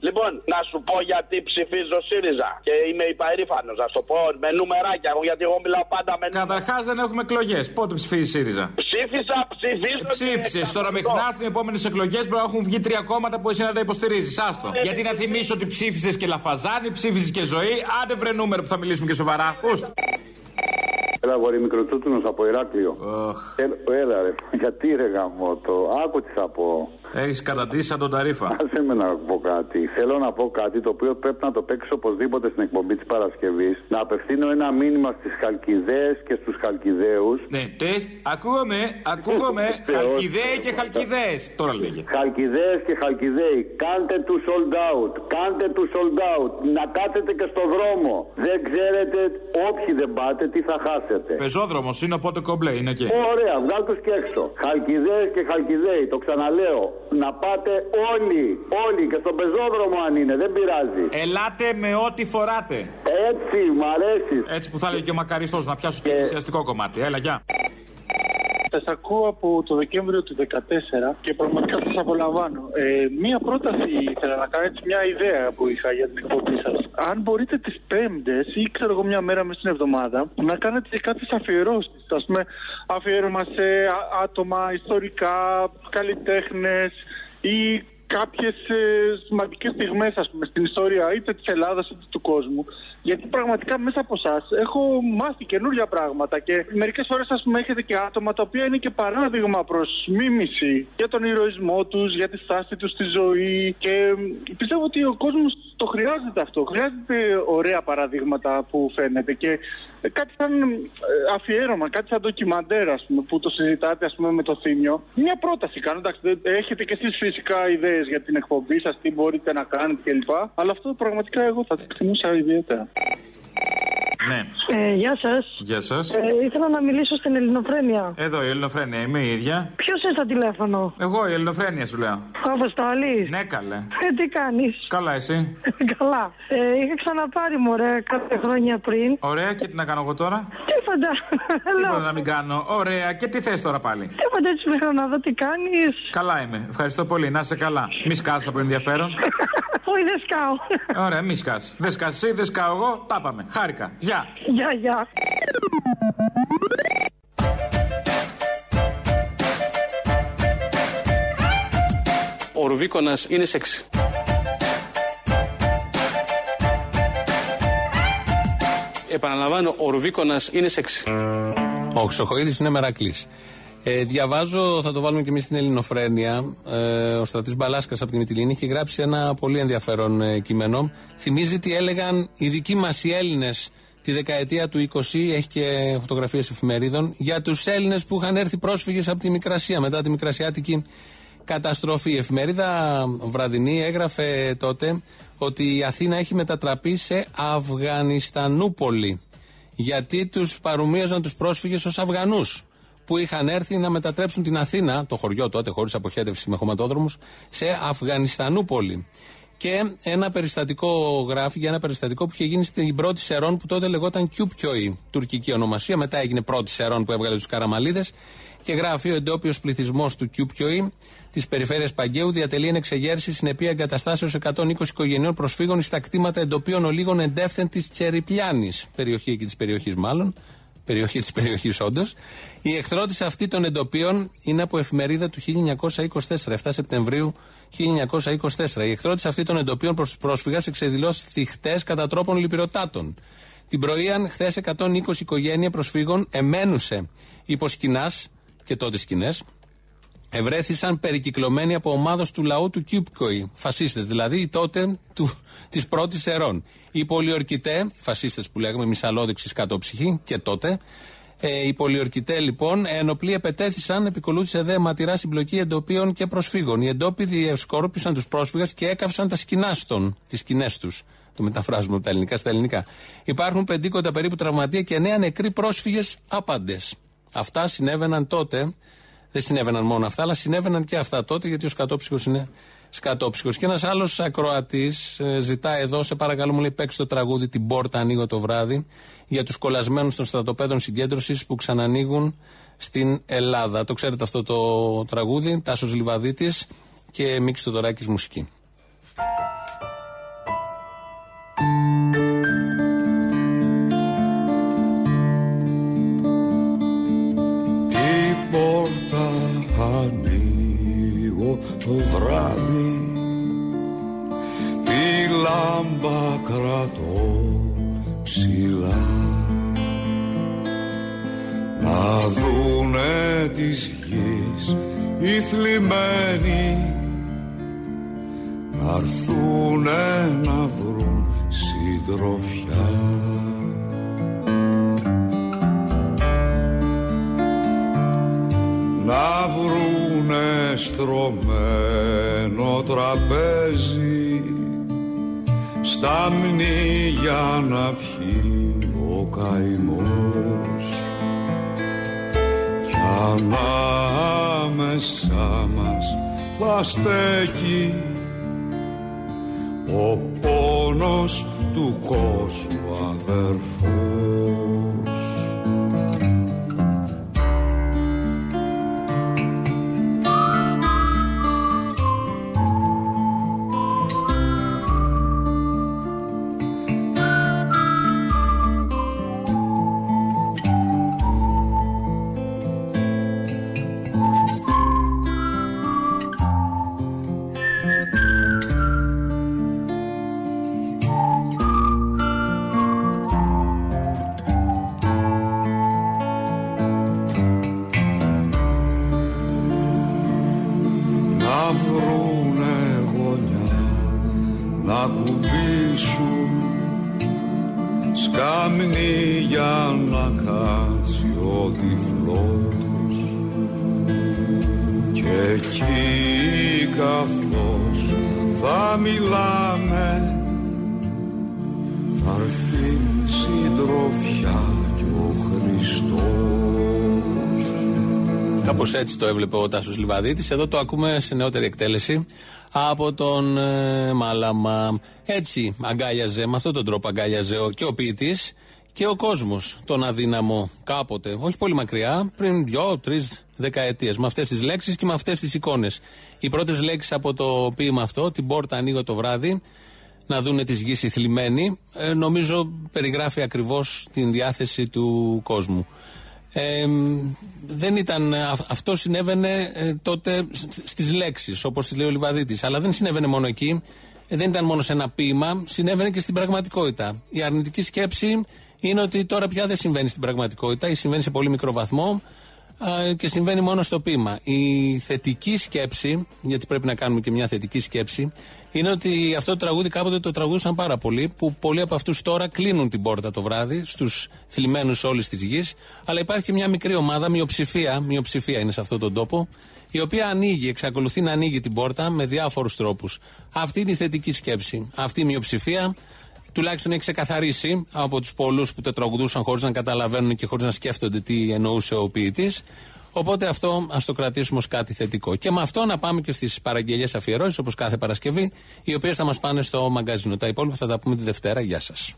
Λοιπόν, να σου πω γιατί ψηφίζω ΣΥΡΙΖΑ και είμαι υπερήφανος. Να σου πω με νούμεράκια, γιατί εγώ μιλάω πάντα με νούμερα. Καταρχάς δεν έχουμε εκλογές. Πότε ψηφίζει ΣΥΡΙΖΑ? Ψήφισα, ψηφίζω. Ψήφισε. Τώρα μέχρι να έρθουν οι επόμενες εκλογές μπορεί να έχουν βγει τρία κόμματα που εσύ να τα υποστηρίζεις. Άστο. Γιατί να θυμίσω ότι ψήφισε και Λαφαζάνη, ψήφισε και Ζωή. Άντε βρε νούμερο που θα μιλήσουμε και σοβαρά. Ουστ. Έλα, γορί μικροτούτουνος από Ηράκλειο. Oh. Ε, έλα, ρε. Γιατί ρε γαμό, το άκου τι θα πω. Έχεις καταντήσει σαν τον Ταρίφα. Άσε με να πω κάτι. Θέλω να πω κάτι το οποίο πρέπει να το παίξω οπωσδήποτε στην εκπομπή της Παρασκευής. Να απευθύνω ένα μήνυμα στις Χαλκιδαίες και στους Χαλκιδαίους. Ναι, τεστ. Ακούγομαι, ακούγομαι. Χαλκιδαίοι και Χαλκιδαίες. Τώρα λέγε. Χαλκιδαίες και Χαλκιδαίοι. Κάντε του sold out. Κάντε του sold out. Να κάτσετε και στο δρόμο. Δεν ξέρετε, όποιοι δεν πάτε, τι θα χάσετε. Πεζόδρομος είναι, οπότε κομπλέ είναι και. Ωραία, βγάλτε και έξω. Χαλκιδαίες και Χαλκιδαίοι. Το ξαναλέω. Να πάτε όλοι, όλοι και στον πεζόδρομο αν είναι, δεν πειράζει. Ελάτε με ό,τι φοράτε. έτσι, μ' αρέσει. Έτσι που θα έλεγε και ο Μακαριστός, να πιάσω και εκκλησιαστικό κομμάτι. Έλα, γεια. Σας ακούω από το Δεκέμβριο του δεκατέσσερα και πραγματικά σας απολαμβάνω. Ε, μία πρόταση ήθελα να κάνω, έτσι μια ιδέα που είχα για την εκπομπή σας. Αν μπορείτε τις Πέμπτες ή ξέρω εγώ μια μέρα μέσα στην εβδομάδα να κάνετε κάποιες αφιερώσεις. Ας πούμε, αφιέρωμα σε άτομα, ιστορικά, καλλιτέχνες ή κάποιες ε, σημαντικές στιγμές, ας πούμε, στην ιστορία είτε της Ελλάδας είτε του κόσμου. Γιατί πραγματικά μέσα από εσάς έχω μάθει καινούργια πράγματα και μερικές φορές, ας πούμε, έχετε και άτομα τα οποία είναι και παράδειγμα προς μίμηση για τον ηρωισμό τους, για τη στάση τους στη ζωή. Και πιστεύω ότι ο κόσμος το χρειάζεται αυτό. Χρειάζεται ωραία παραδείγματα που φαίνεται. Και κάτι σαν αφιέρωμα, κάτι σαν ντοκιμαντέρ, ας πούμε, που το συζητάτε, ας πούμε, με το Θήμιο. Μια πρόταση κάνω. Εντάξει, έχετε κι εσείς φυσικά ιδέες για την εκπομπή σας, τι μπορείτε να κάνετε κλπ. Αλλά αυτό πραγματικά εγώ θα το εκτιμούσα ιδιαίτερα. Ναι. Ε, γεια σας. Γεια σας. Ε, ήθελα να μιλήσω στην Ελληνοφρένεια. Εδώ η Ελληνοφρένεια, είμαι η ίδια. Ποιος είναι στο τηλέφωνο? Εγώ, η Ελληνοφρένεια σου λέω. Αποστολής. Ναι, καλέ. Ε, τι κάνεις? Καλά, εσύ? Καλά. Ε, είχα ξαναπάρει μωρέ κάποια χρόνια πριν. Ωραία, και τι να κάνω εγώ τώρα? Τίποτα. Τίποτα να μην κάνω. Ωραία, και τι θες τώρα πάλι? Τίποτα, έτσι μέχρι να δω τι κάνεις. Καλά είμαι. Ευχαριστώ πολύ. Να είσαι καλά. Μη σκάσεις από ενδιαφέρον. Όχι, δεν σκάω. Ωραία, μη σκάσεις. Δεν σκάσεις εσύ, δεν σκάω εγώ. Τα πάμε. Χάρηκα. Γεια. Γεια, γεια. Ο Ρουβίκονας είναι σεξ. Επαναλαμβάνω, ο Ρουβίκονας είναι σεξ. Ο Χρυσοχοΐδης είναι μερακλής. Ε, διαβάζω, θα το βάλουμε και εμείς στην Ελληνοφρένεια, ε, ο στρατής Μπαλάσκας από τη Μυτιλήνη έχει γράψει ένα πολύ ενδιαφέρον ε, κείμενο. Θυμίζει τι έλεγαν οι δικοί μας οι Έλληνες τη δεκαετία του είκοσι, έχει και φωτογραφίες εφημερίδων, για τους Έλληνες που είχαν έρθει πρόσφυγες από τη Μικρασία μετά τη Μικρασιάτικη καταστροφή. Η εφημερίδα Βραδινή έγραφε τότε ότι η Αθήνα έχει μετατραπεί σε Αφγανιστανούπολη, γιατί τους παρομοίαζαν τους πρόσφυγες ως Αφγανούς που είχαν έρθει να μετατρέψουν την Αθήνα, το χωριό τότε χωρίς αποχέτευση με χωματόδρομους, σε Αφγανιστανούπολη. Και ένα περιστατικό γράφει για ένα περιστατικό που είχε γίνει στην πρώτη Σερών, που τότε λεγόταν Κιούπκιοι, τουρκική ονομασία. Μετά έγινε πρώτη Σερών που έβγαλε τους Καραμαλίδες. Και γράφει: ο εντόπιος πληθυσμός του Κιούπκιοι της περιφέρειας Παγκαίου διατελεί εξεγέρση συνεπία εγκαταστάσεως εκατόν είκοσι οικογενειών προσφύγων στα κτήματα εντοπίων ολίγων εντεύθεν της Τσεριπλιάνης, περιοχή εκεί της περιοχής μάλλον. Περιοχή της περιοχής όντως. Η εχθρότηση αυτή των εντοπίων είναι από εφημερίδα του χίλια εννιακόσια είκοσι τέσσερα, εφτά Σεπτεμβρίου χίλια εννιακόσια εικοσιτέσσερα. Η εχθρότηση αυτή των εντοπίων προς τους πρόσφυγες εξεδηλώθηκε χτες κατά τρόπον λυπηροτάτων. Την πρωίαν χθες εκατόν είκοσι οικογένεια προσφύγων εμένουσε υπό σκηνάς, και τότε σκηνές, ευρέθησαν περικυκλωμένοι από ομάδος του λαού του Κιούπκιοι, φασίστες δηλαδή, τότε της πρώτης Ερών. Οι πολιορκητέ, φασίστες που λέγαμε, μυσαλόδειξης κάτω ψυχή, και τότε, ε, οι πολιορκητέ λοιπόν, ενοπλοί επετέθησαν, επικολούθησε δε ματηρά συμπλοκή εντοπίων και προσφύγων. Οι εντόπιοι διευσκόρπισαν τους πρόσφυγες και έκαυσαν τα σκηνάστων, τις σκηνές τους. Το μεταφράζουμε από τα ελληνικά στα ελληνικά. Υπάρχουν πεντήκοντα περίπου τραυματία και εννέα νεκροί πρόσφυγες άπαντες. Αυτά συνέβαιναν τότε. Δεν συνέβαιναν μόνο αυτά, αλλά συνέβαιναν και αυτά τότε, γιατί ο σκατόψυχος είναι σκατόψυχος. Και ένας άλλος ακροατής ε, ζητά εδώ, σε παρακαλώ, μου λέει: παίξτε το τραγούδι «Την πόρτα ανοίγω το βράδυ» για τους κολλασμένους των στρατοπέδων συγκέντρωσης που ξανανοίγουν στην Ελλάδα. Το ξέρετε αυτό το τραγούδι, Τάσος Λιβαδίτης και Μίξη Θεοδωράκης μουσική. Ανοίγω το βράδυ, τη λάμπα κρατώ ψηλά, να δούνε της γης οι θλιμμένοι, να έρθουνε να βρουν συντροφιά. Να βρουνε στρωμένο τραπέζι, στα μνήγια να πιει ο καημός, κι ανάμεσα μας θα στέκει ο πόνος του κόσμου αδερφός. Κάπως έτσι το έβλεπε ο Τάσος Λιβαδίτης. Εδώ το ακούμε σε νεότερη εκτέλεση από τον ε, Μαλαμά. Έτσι αγκάλιαζε, με αυτόν τον τρόπο αγκάλιαζε ο, και ο ποιητής και ο κόσμος τον αδύναμο κάποτε, όχι πολύ μακριά, πριν δυο-τρεις δεκαετίες, με αυτές τις λέξεις και με αυτές τις εικόνες. Οι πρώτες λέξεις από το ποίημα αυτό, την πόρτα ανοίγω το βράδυ, να δούνε τις γης οι θλιμμένοι, ε, νομίζω περιγράφει ακριβώς την διάθεση του κόσμου. Ε, δεν ήταν, αυτό συνέβαινε ε, τότε στις λέξεις, όπως τη λέει ο Λιβαδίτης, αλλά δεν συνέβαινε μόνο εκεί, ε, δεν ήταν μόνο σε ένα ποίημα, συνέβαινε και στην πραγματικότητα. Η αρνητική σκέψη είναι ότι τώρα πια δεν συμβαίνει στην πραγματικότητα ή συμβαίνει σε πολύ μικρό βαθμό ε, και συμβαίνει μόνο στο ποίημα. Η θετική σκέψη, γιατί πρέπει να κάνουμε και μια θετική σκέψη, είναι ότι αυτό το τραγούδι κάποτε το τραγούδισαν πάρα πολλοί, που πολλοί από αυτούς τώρα κλείνουν την πόρτα το βράδυ στους θλιμμένους όλης της γης, αλλά υπάρχει και μια μικρή ομάδα, μειοψηφία, μειοψηφία είναι σε αυτόν τον τόπο, η οποία ανοίγει, εξακολουθεί να ανοίγει την πόρτα με διάφορους τρόπους. Αυτή είναι η θετική σκέψη, αυτή η μειοψηφία τουλάχιστον έχει ξεκαθαρίσει από τους πολλούς που το τραγουδούσαν χωρίς να καταλαβαίνουν και χωρίς να σκέφτονται τι εννοούσε ο ποιητής. Οπότε αυτό ας το κρατήσουμε ως κάτι θετικό. Και με αυτό να πάμε και στις παραγγελίες αφιερώσεις, όπως κάθε Παρασκευή, οι οποίες θα μας πάνε στο μαγκαζίνο. Τα υπόλοιπα θα τα πούμε τη Δευτέρα. Γεια σας.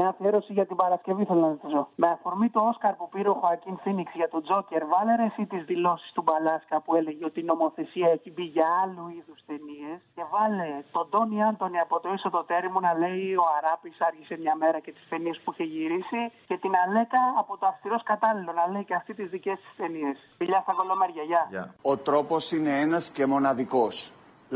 Μια αφιέρωση για την Παρασκευή θέλω να ζητήσω. Με αφορμή το Όσκαρ που πήρε ο Χοακίν Φίνιξ για τον Τζόκερ, βάλε ρε εσύ τις δηλώσεις του Μπαλάσκα που έλεγε ότι η νομοθεσία έχει μπει για άλλου είδους ταινίες. Και βάλε τον Τόνι Άντονι από το ίσο το τέρι μου να λέει ο Αράπης άργησε μια μέρα και τις ταινίες που είχε γυρίσει. Και την Αλέκα από το Αυστηρός Κατάλληλο να λέει και αυτή τις δικές της ταινίες. Φιλιά στα κολομέρια, γεια. Yeah. Ο τρόπος είναι ένας και μοναδικός.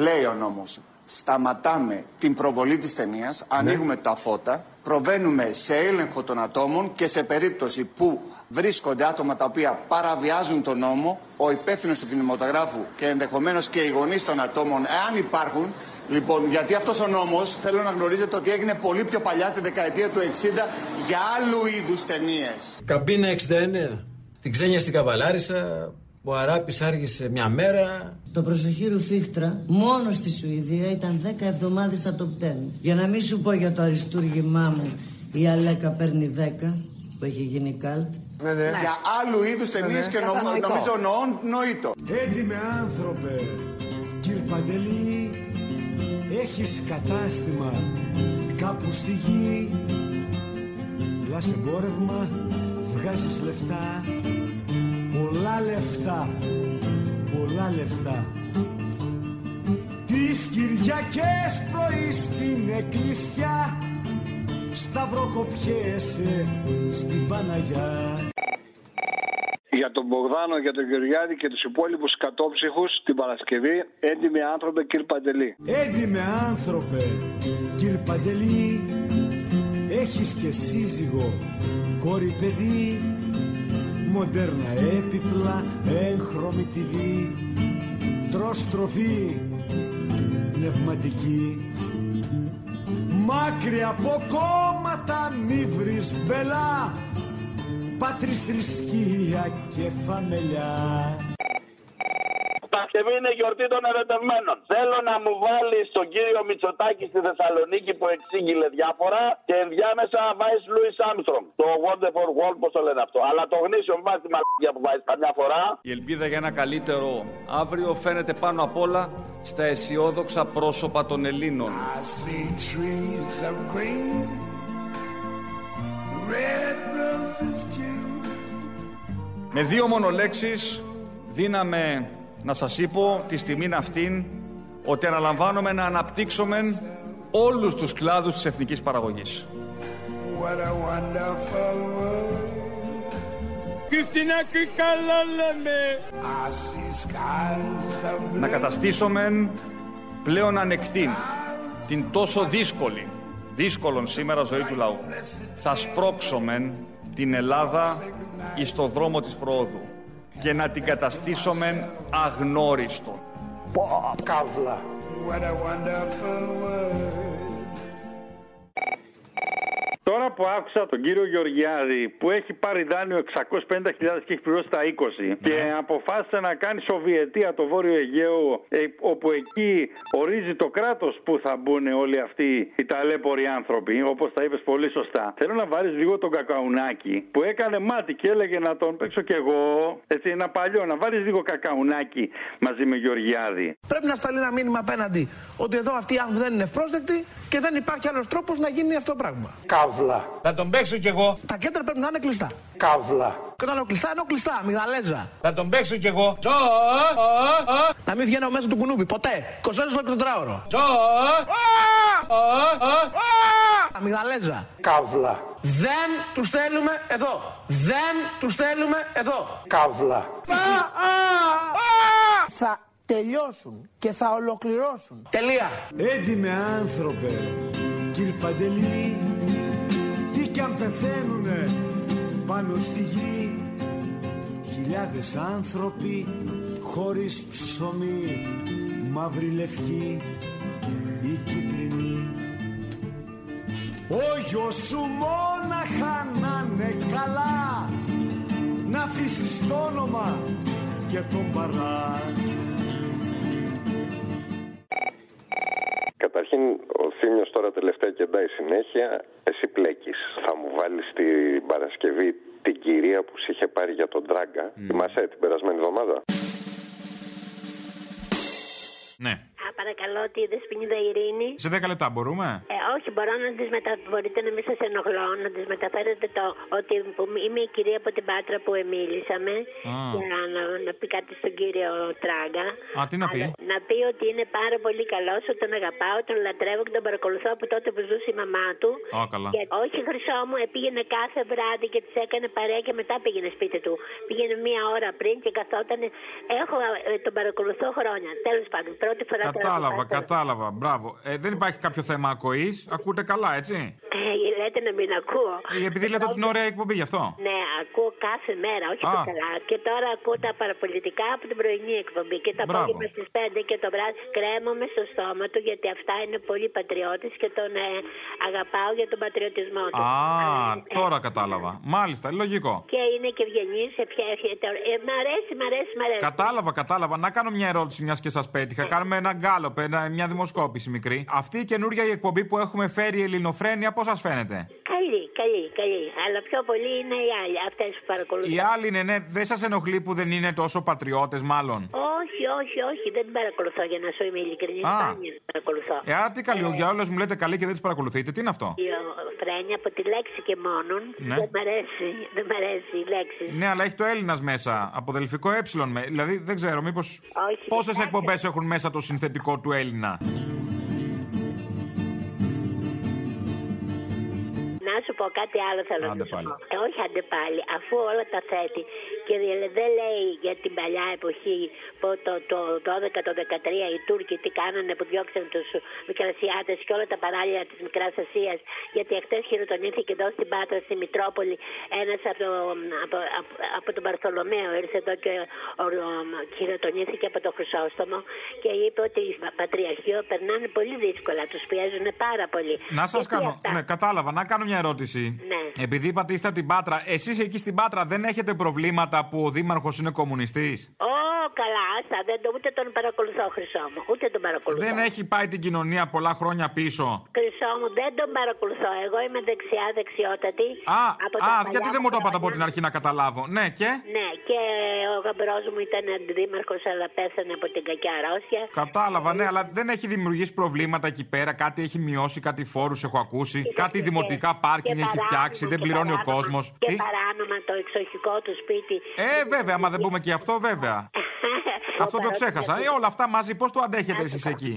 Λέει ο νόμος. Σταματάμε την προβολή της ταινίας, ανοίγουμε ναι. τα φώτα, προβαίνουμε σε έλεγχο των ατόμων και σε περίπτωση που βρίσκονται άτομα τα οποία παραβιάζουν τον νόμο, ο υπεύθυνος του κινηματογράφου και ενδεχομένως και οι γονείς των ατόμων, εάν υπάρχουν, λοιπόν, γιατί αυτός ο νόμος, θέλω να γνωρίζετε ότι έγινε πολύ πιο παλιά, τη δεκαετία του εξήντα, για άλλου είδους ταινίες. Καμπίνα εξήντα εννέα, την ξένια στην Καβαλάρισα... Ο Αράπης άργησε μια μέρα. Το προσεχείρου Φίχτρα μόνο στη Σουηδία ήταν δέκα εβδομάδες στα top δέκα. Για να μην σου πω για το αριστούργημά μου, η Αλέκα παίρνει δέκα που έχει γίνει καλτ. Ναι, ναι. Για άλλου είδους ταινίες ναι, και νομ, νομίζω νοήτο. Έντιμε άνθρωπε, κύριε Παντελή, έχεις κατάστημα κάπου στη γη. Πουλάς εμπόρευμα, βγάζεις λεφτά. Πολλά λεφτά, πολλά λεφτά. Τις Κυριακές πρωί στην εκκλησιά σταυροκοπιέσαι στην Παναγιά. Για τον Μπογδάνο, για τον Γεωργιάδη και τους υπόλοιπους κατόψυχους την Παρασκευή, έντιμε άνθρωπε κύριε Παντελή. Έντιμε άνθρωπε κύριε Παντελή, έχεις και σύζυγο, κόρη παιδί. Μοντέρνα έπιπλα, έγχρωμη τιβή, τρως τροφή, πνευματική. Μάκρυ από κόμματα μη βρεις μπελά, πάτρις, θρησκεία και φαμελιά. Παρασκευή είναι γιορτή των ερωτευμένων. Θέλω να μου βάλει τον κύριο Μητσοτάκη στη Θεσσαλονίκη που εξήγηλε διάφορα και ενδιάμεσα Vice Louis Armstrong. Το World for World, πώς το λένε αυτό. Αλλά το γνήσιο βάζει τη μαλακία που βάζει καμιά φορά. Η ελπίδα για ένα καλύτερο αύριο φαίνεται πάνω απ' όλα στα αισιόδοξα πρόσωπα των Ελλήνων. I see trees of green, red roses too. Με δύο μονολέξεις δίναμε να σας είπω τη στιγμή αυτήν ότι αναλαμβάνομαι να αναπτύξουμε όλους τους κλάδους της εθνικής παραγωγής. Να καταστήσουμε πλέον ανεκτήν την τόσο δύσκολη, δύσκολον σήμερα ζωή του λαού. Θα σπρώξουμε την Ελλάδα εις το δρόμο της προόδου και να την καταστήσουμε αγνώριστο. Πω, καύλα. Τώρα που άκουσα τον κύριο Γεωργιάδη που έχει πάρει δάνειο εξακόσιες πενήντα χιλιάδες και έχει πληρώσει τα είκοσι και αποφάσισε να κάνει Σοβιετία το Βόρειο Αιγαίο, ε, όπου εκεί ορίζει το κράτος που θα μπουν όλοι αυτοί οι ταλέποροι άνθρωποι, όπως τα είπες πολύ σωστά. Θέλω να βάλεις λίγο τον Κακαουνάκη που έκανε μάτι και έλεγε να τον παίξω κι εγώ. Έτσι, ένα παλιό, να βάλεις λίγο Κακαουνάκη μαζί με Γεωργιάδη. Πρέπει να σταλεί ένα μήνυμα απέναντι ότι εδώ αυτοί οι άνθρωποι δεν είναι ευπρόσδεκτοι και δεν υπάρχει άλλος τρόπος να γίνει αυτό το πράγμα. Θα τον παίξω κι εγώ. Τα κέντρα πρέπει να είναι κλειστά. Καύλα. Και όταν είναι κλειστά, είναι κλειστά. Μιγδαλέζα. Θα τον παίξω κι εγώ. Τσο! Να μην βγαίνω μέσα του κουνούπι. Ποτέ. είκοσι τέσσερις ώρες. Τσο! Μιγδαλέζα. Καύλα. Δεν τους θέλουμε εδώ. Δεν τους θέλουμε εδώ. Καύλα. Θα τελειώσουν και θα ολοκληρώσουν. Τελεία. Έντιμε άνθρωπε, κύριε Παντελή. Κι αν πεθαίνουνε πάνω στη γη χιλιάδες άνθρωποι χωρίς ψωμί, μαύρη λευκή ή κίτρινη, ο γιος σου μόναχα να είναι καλά, να αφήσεις το όνομα και τον παρά. Καταρχήν ο Θήμιος τώρα τελευταία κεντάει συνέχεια, εσύ πλέκεις. Θα μου βάλεις την Παρασκευή την κυρία που σε είχε πάρει για τον Τράγκα. Mm. Θυμάσαι την περασμένη εβδομάδα. Ναι. Α, παρακαλώ τη Δεσποινίδα Ειρήνη. Σε δέκα λεπτά μπορούμε. Ε, όχι, μπορώ να τις μεταφέρετε. Μπορείτε να μην σας ενοχλώ, να τις μεταφέρετε το ότι που είμαι η κυρία από την Πάτρα που εμίλησαμε. Ah. Και να, να, να πει κάτι στον κύριο Τράγκα. Α, τι να πει. Αλλά, να πει ότι είναι πάρα πολύ καλός, ότι τον αγαπάω, τον λατρεύω και τον παρακολουθώ από τότε που ζούσε η μαμά του. Oh, καλά. Και, όχι, Χρυσό μου, πήγαινε κάθε βράδυ και τη έκανε παρέα και μετά πήγαινε σπίτι του. Πήγαινε μία ώρα πριν και καθόταν. Έχω, ε, τον παρακολουθώ χρόνια. Τέλος πάντων. Πρώτη φορά κατάλαβα, κατάλαβα. Μπράβο. Ε, δεν υπάρχει κάποιο θέμα ακοής. Ακούτε καλά, έτσι. Ε, λέτε να μην ακούω. Ε, επειδή λέτε ότι είναι ωραία εκπομπή, γι' αυτό. Ναι, ακούω κάθε μέρα, όχι πιο καλά. Και τώρα ακούω τα παραπολιτικά από την πρωινή εκπομπή. Και τα απόγευμα στις πέντε και το βράδυ κρέμομαι στο στόμα του, γιατί αυτά είναι πολύ πατριώτης και τον ε, αγαπάω για τον πατριωτισμό του. Α, ε, τώρα ε, κατάλαβα. Ε, Μάλιστα, λογικό. Και είναι και ευγενής. Ε, ε, μ' αρέσει, μ' αρέσει, μ' αρέσει. Κατάλαβα, κατάλαβα. Να κάνω μια ερώτηση, μια και σας πέτυχα. Κάνουμε ένα γκάλοπ, μια δημοσκόπηση μικρή. Αυτή η καινούργια η εκπομπή που έχουμε φέρει, η Ελληνοφρένεια, πώς σας φαίνεται? Καλή, καλή, καλή. Αλλά πιο πολύ είναι οι άλλοι, αυτές που παρακολουθούν. Οι άλλοι είναι, ναι, δεν σας ενοχλεί που δεν είναι τόσο πατριώτες, μάλλον. Όχι, όχι, όχι, δεν την παρακολουθώ για να σου είμαι ειλικρινή. Σπάνια την παρακολουθώ. Ε, α, τι καλό, για όλες μου λέτε καλή και δεν τις παρακολουθείτε, τι είναι αυτό? Η Φρένια από τη λέξη και μόνον. Ναι. Δεν μ' αρέσει, δεν μ' αρέσει η λέξη. Ναι, αλλά έχει το Έλληνας μέσα, αποδελφικό ε. Δηλαδή δεν ξέρω, μήπως. Πόσες εκπομπές έχουν μέσα το συνθετικό του Έλληνα? Να σου πω κάτι άλλο θέλω άντε να σου πω. Ε, όχι άντε πάλι, αφού όλα τα θέτει και δεν λέει για την παλιά εποχή που το, το, το δώδεκα, το δεκατρία οι Τούρκοι τι κάνανε που διώξαν τους Μικρασιάτες και όλα τα παράλια της Μικράς Ασίας, γιατί εχθές χειροτονήθηκε εδώ στην Πάτρα, στη Μητρόπολη, ένας από, το, από, από, από τον Παρθολομαίο ήρθε εδώ και ο, ο, χειροτονήθηκε από τον Χρυσόστομο και είπε ότι οι Πατριαρχείο περνάνε πολύ δύσκολα, τους πιέζουν πάρα πολύ. Να σας και κάνω, ναι, κατάλαβα, να κάνω μια ερώτηση. Ναι. Επειδή πατήσατε την Πάτρα, εσείς εκεί στην Πάτρα δεν έχετε προβλήματα που ο δήμαρχος είναι κομμουνιστής? Ο καλά, άστα, δεν, ούτε τον παρακολουθώ, Χρυσό μου. Ούτε τον παρακολουθώ. Δεν έχει πάει την κοινωνία πολλά χρόνια πίσω. Χρυσό μου, δεν τον παρακολουθώ. Εγώ είμαι δεξιά, δεξιότατη. Α, από α γιατί δεν μου το είπατε από την αρχή να καταλάβω. Ναι, και. Ναι, και ο γαμπρός μου ήταν αντιδήμαρχος, αλλά πέθανε από την κακιά αρρώστια. Κατάλαβα, ναι, αλλά δεν έχει δημιουργήσει προβλήματα εκεί πέρα. Κάτι έχει μειώσει, κάτι φόρους έχω ακούσει. Και κάτι και δημοτικά πάρκινγκ έχει φτιάξει, δεν πληρώνει ο κόσμος. Και παράνομα το εξοχικό του σπίτι. Ε, βέβαια, άμα δεν πούμε και αυτό, βέβαια. Αυτό το ξέχασα. Ε, όλα αυτά μαζί πώς το αντέχετε εσείς εκεί.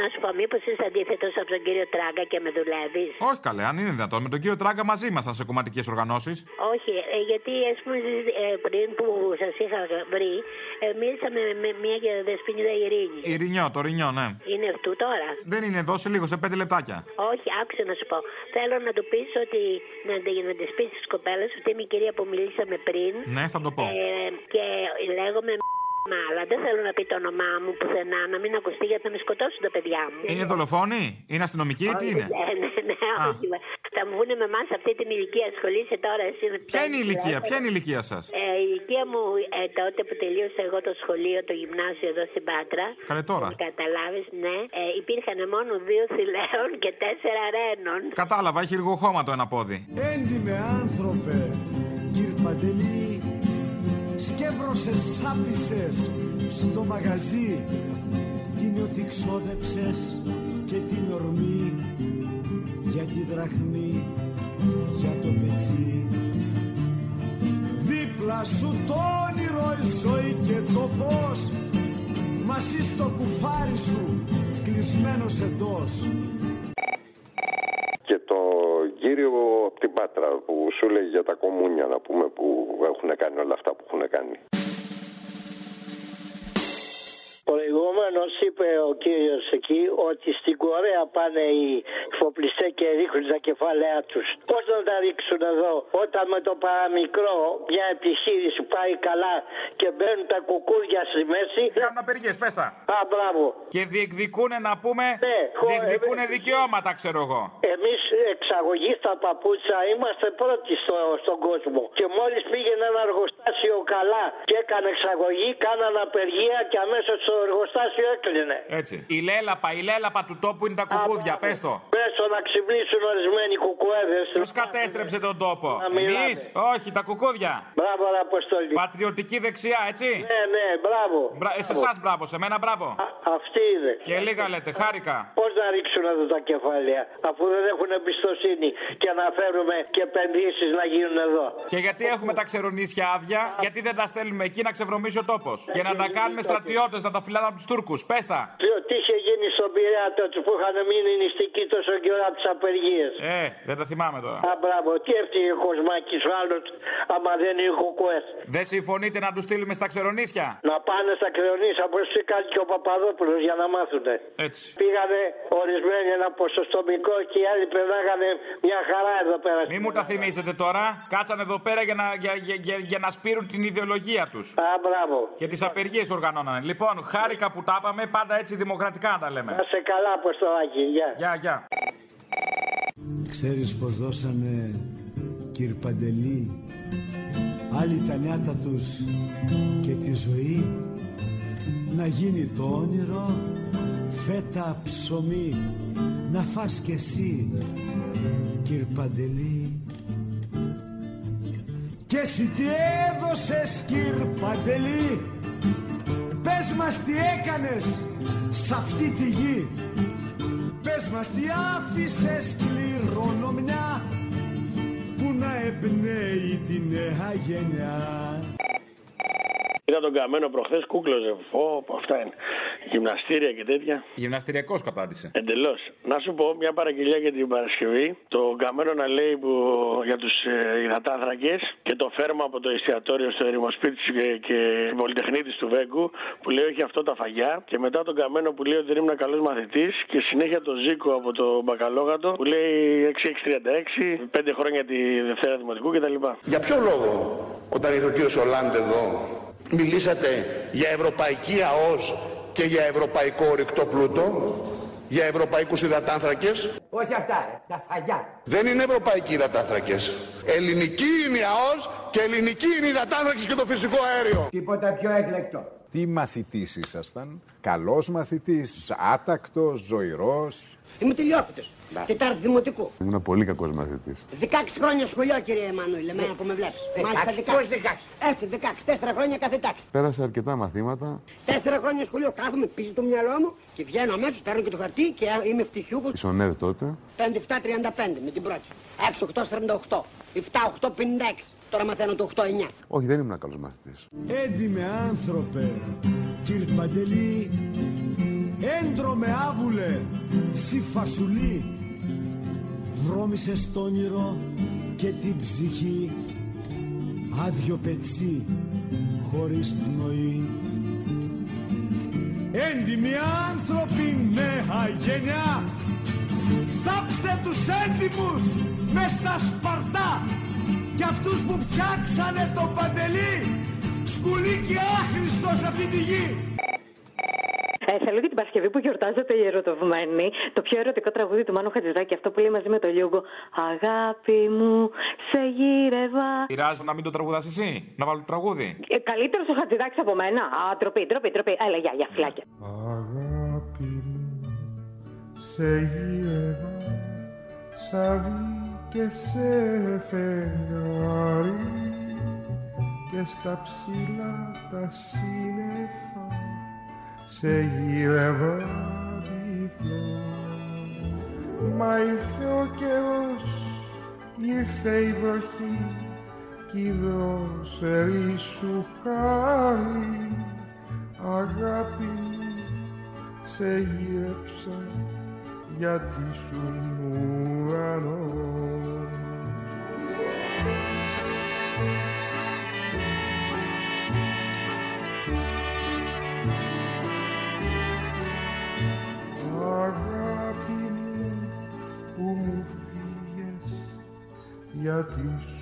Να σου πω, μήπως είσαι αντίθετος από τον κύριο Τράγκα και με δουλεύεις. Όχι, καλέ, αν είναι δυνατόν. Με τον κύριο Τράγκα μαζί ήμασταν σε κομματικές οργανώσεις. Όχι, ε, γιατί ας πούμε, ε, πριν που σας είχα βρει, ε, μίλησαμε με μια δεσποινίδα Ειρήνη. Ειρηνιό, το Ρινιό, ναι. Είναι αυτού τώρα. Δεν είναι εδώ, σε λίγο, σε πέντε λεπτάκια. Όχι, άκουσα να σου πω. Θέλω να του πεις ότι. Να, να τη πεις στις κοπέλες ότι είμαι η κυρία που μιλήσαμε πριν. Ναι, θα το πω. Ε, και λέγομαι. Μάλλον δεν θέλω να πει το όνομά μου πουθενά, να μην ακουστεί γιατί να με σκοτώσουν τα παιδιά μου. Είναι δολοφόνοι, είναι αστυνομικοί, τι είναι. Ναι, ναι, ναι, όχι. Θα μου βγουν με εμάς αυτή την ηλικία. Ασχολείσαι τώρα εσύ. Ποια είναι η ηλικία, ποια είναι η ηλικία σας. Ε, η ηλικία μου ε, τότε που τελείωσα εγώ το σχολείο, το γυμνάσιο εδώ στην Πάτρα. Καλέ τώρα. Να καταλάβεις, ναι. Ε, υπήρχαν μόνο δύο θηλαίων και τέσσερα ρένων. Κατάλαβα, έχει λιγοχώμα το ένα πόδι. Έντιμε άνθρωπε, κύριε Παντελή. Σκεύρωσες, σάπισες στο μαγαζί. Την ότι ξόδεψες και την ορμή. Για τη δραχμή, για το πετσί. Δίπλα σου το όνειρο, η ζωή και το φως. Μαζί στο κουφάρι σου, κλεισμένος εντός. Και το κύριο από την Πάτρα που σου λέει για τα κομμούνια, να πούμε, που έχουν κάνει όλα αυτά που έχουν κάνει. Προηγουμένως είπε ο κύριος εκεί ότι στην Κορέα πάνε οι εφοπλιστές και ρίχνουν τα κεφάλαια τους. Πώς να τα ρίξουν εδώ, όταν με το παραμικρό μια επιχείρηση πάει καλά και μπαίνουν τα κουκούδια στη μέση. Κάνουν απεργίες, πες τα. Α, μπράβο. Και διεκδικούνε, να πούμε, ναι, διεκδικούνε εμείς, δικαιώματα, ξέρω εγώ. Εμείς εξαγωγή στα παπούτσα είμαστε πρώτοι στο, στον κόσμο. Και μόλις πήγαινε ένα εργοστάσιο καλά και έκανε εξαγωγή, κάναν απεργία και αμέσως στο εργοστάσιο έκλεινε. Έτσι. Η λέλαπα, η λέλαπα του τόπου είναι τα κουκούδια, πες το. Πες το να ξυπνήσουν ορισμένοι κουκουέδες. Ποιος κατέστρεψε τον τόπο, εμείς, όχι, τα κουκούδια. Μπράβο, Αποστόλη. Πατριωτική δεξιά, έτσι. Ναι, ναι, μπράβο. Μπρα... μπράβο. Σε εσάς μπράβο, σε μένα μπράβο. Α, αυτή είναι. Και λίγα λέτε, χάρηκα. Πώς να ρίξουν εδώ τα κεφάλαια, αφού δεν έχουν εμπιστοσύνη και να φέρουμε και επενδύσεις να γίνουν εδώ. Και γιατί έχουμε τα ξερονίσια άδεια, α, γιατί δεν τα στέλνουμε εκεί να ξεβρωμίσει ο τόπος. Και να τα κάνουμε στρατιώτες, να τα φυλάνε από τους Τούρκους. Πες τα. Τι είχε γίνει στον Πειραιά τότε που είχαν μείνει νηστικοί τόσο καιρό από τις απεργίες. Ε, δεν τα θυμάμαι τώρα. Α, μπράβο, τι έφτιαξε ο Κοσμάκης ο άλλος, άμα δεν είναι ο Κουκουές. Δεν συμφωνείτε να τους στείλουμε στα ξερονίσια. Να πάνε στα ξερονίσια, όπως έκανε και ο Παπαδόπουλος για να μάθουνε. Έτσι. Πήγανε ορισμένοι ένα ποσοστό μικρό και οι άλλοι περνάγανε μια χαρά εδώ πέρα. Μη μου τα θυμίζετε τώρα. Κάτσανε εδώ πέρα για να, για, για, για, για να σπείρουν την ιδεολογία τους. Α, μπράβο. Και τις απεργίες οργανώνανε. Λοιπόν, χάρηκα που τα είπαμε, πάντα έτσι δημοκρατικά να τα λέμε. Να σε καλά, Αποστολάκη. Γεια. Γεια, γεια. Ξέρεις πως δώσανε, κύριε Παντελή, άλλοι τα νιάτα τους και τη ζωή. Να γίνει το όνειρο φέτα ψωμί. Να φας κι εσύ, κύριε Παντελή. Κι εσύ τι έδωσες, κύριε Παντελή. Πες μας τι έκανες σ' αυτή τη γη. Πες μας τι άφησες κληρονομιά που να εμπνέει τη νέα γενιά. Είδα τον καμένο προχθές, κούκλωσε. Ω, αυτά είναι. Γυμναστήρια και τέτοια. Γυμναστηριακός κατάντησε. Εντελώς. Να σου πω μια παραγγελιά για την Παρασκευή. Το καμένο να λέει που, για τους ε, υδατάνθρακες και το φέρμα από το εστιατόριο στο ερημοσπίτι και, και πολυτεχνίτης του Βέγκου που λέει όχι αυτό τα φαγιά. Και μετά τον καμένο που λέει ότι ήμουν καλός μαθητής και συνέχεια τον Ζήκο από το Μπακαλόγατο που λέει έξι έξι τρία έξι, πέντε χρόνια τη Δευτέρα Δημοτικού κτλ. Για ποιο λόγο όταν ήρθε ο κύριος Ολάντε εδώ μιλήσατε για ευρωπαϊκή ΑΟΣ και για ευρωπαϊκό ορυκτό πλούτο, για ευρωπαϊκούς υδατάνθρακες. Όχι αυτά, ρε, τα φαγιά. Δεν είναι ευρωπαϊκοί υδατάνθρακες. Ελληνική είναι η ΑΟΣ και ελληνική είναι η υδατάνθρακες και το φυσικό αέριο. Τίποτα πιο έκλεκτο. Τι μαθητής ήσασταν, καλός μαθητής, άτακτος, ζωηρός? Είμαι τελειόπιτος, τετάρτη δημοτικού. Ήμουν πολύ κακός μαθητής. δεκαέξι χρόνια σχολείο, κύριε Εμμανουήλ, εμένα που με βλέπεις. Μάλιστα, δεκαέξι. Πώς δεκαέξι. Έτσι, δεκαέξι, τέσσερα χρόνια κάθε τάξη. Πέρασα αρκετά μαθήματα. τέσσερα χρόνια σχολείο, κάθομαι πίσω το μυαλό μου και βγαίνω αμέσως, παίρνω και το χαρτί και είμαι ευτυχιούχος. Ισονέρ τότε. πέντε επτά τριάντα πέντε με την πρώτη. έξι οκτώ σαράντα οκτώ. επτά οκτώ πενήντα έξι. Τώρα μαθαίνω το οκτώ εννιά. Όχι, δεν ήμουν καλός μαθητής. Έντιμε άνθρωπε, κύριε Παγγελή, έντρωμε άβουλε, σιφασουλή. Βρώμησε το όνειρο και την ψυχή, άδειο πετσί, χωρίς πνοή. Έντιμοι άνθρωποι, νέα γενιά, θάψτε τους έντιμους μες στα Σπαρτά. Κι αυτούς που φτιάξανε τον Παντελή, σκουλή και άχρηστο σε αυτή τη γη. Ε, θέλω και την Παρασκευή που γιορτάζεται η ερωτευμένη, το πιο ερωτικό τραγούδι του Μάνου Χατζηδάκη, αυτό που λέει μαζί με το Λιούγκο. Αγάπη μου, σε γύρευα. Πειράζει να μην το τραγουδάς εσύ, να βάλω το τραγούδι. Ε, καλύτερος ο Χατζηδάκης από μένα. Α, ντροπή, ντροπή, ντροπή. Έλα, γεια, γεια, φυλάκια. Αγάπη μου, σε γύρευα, σαβή και σε φεγγάρι και στα ψηλά τα σύννεφα σε γύρευα διπλό. Μα ήρθε ο καιρός, ήρθε η βροχή κι η δροσερή σου χάρη. Αγάπη μου, σε γύρεψα γιατί σου ουρανό. Αγάπη μου που μου φύγες γιατί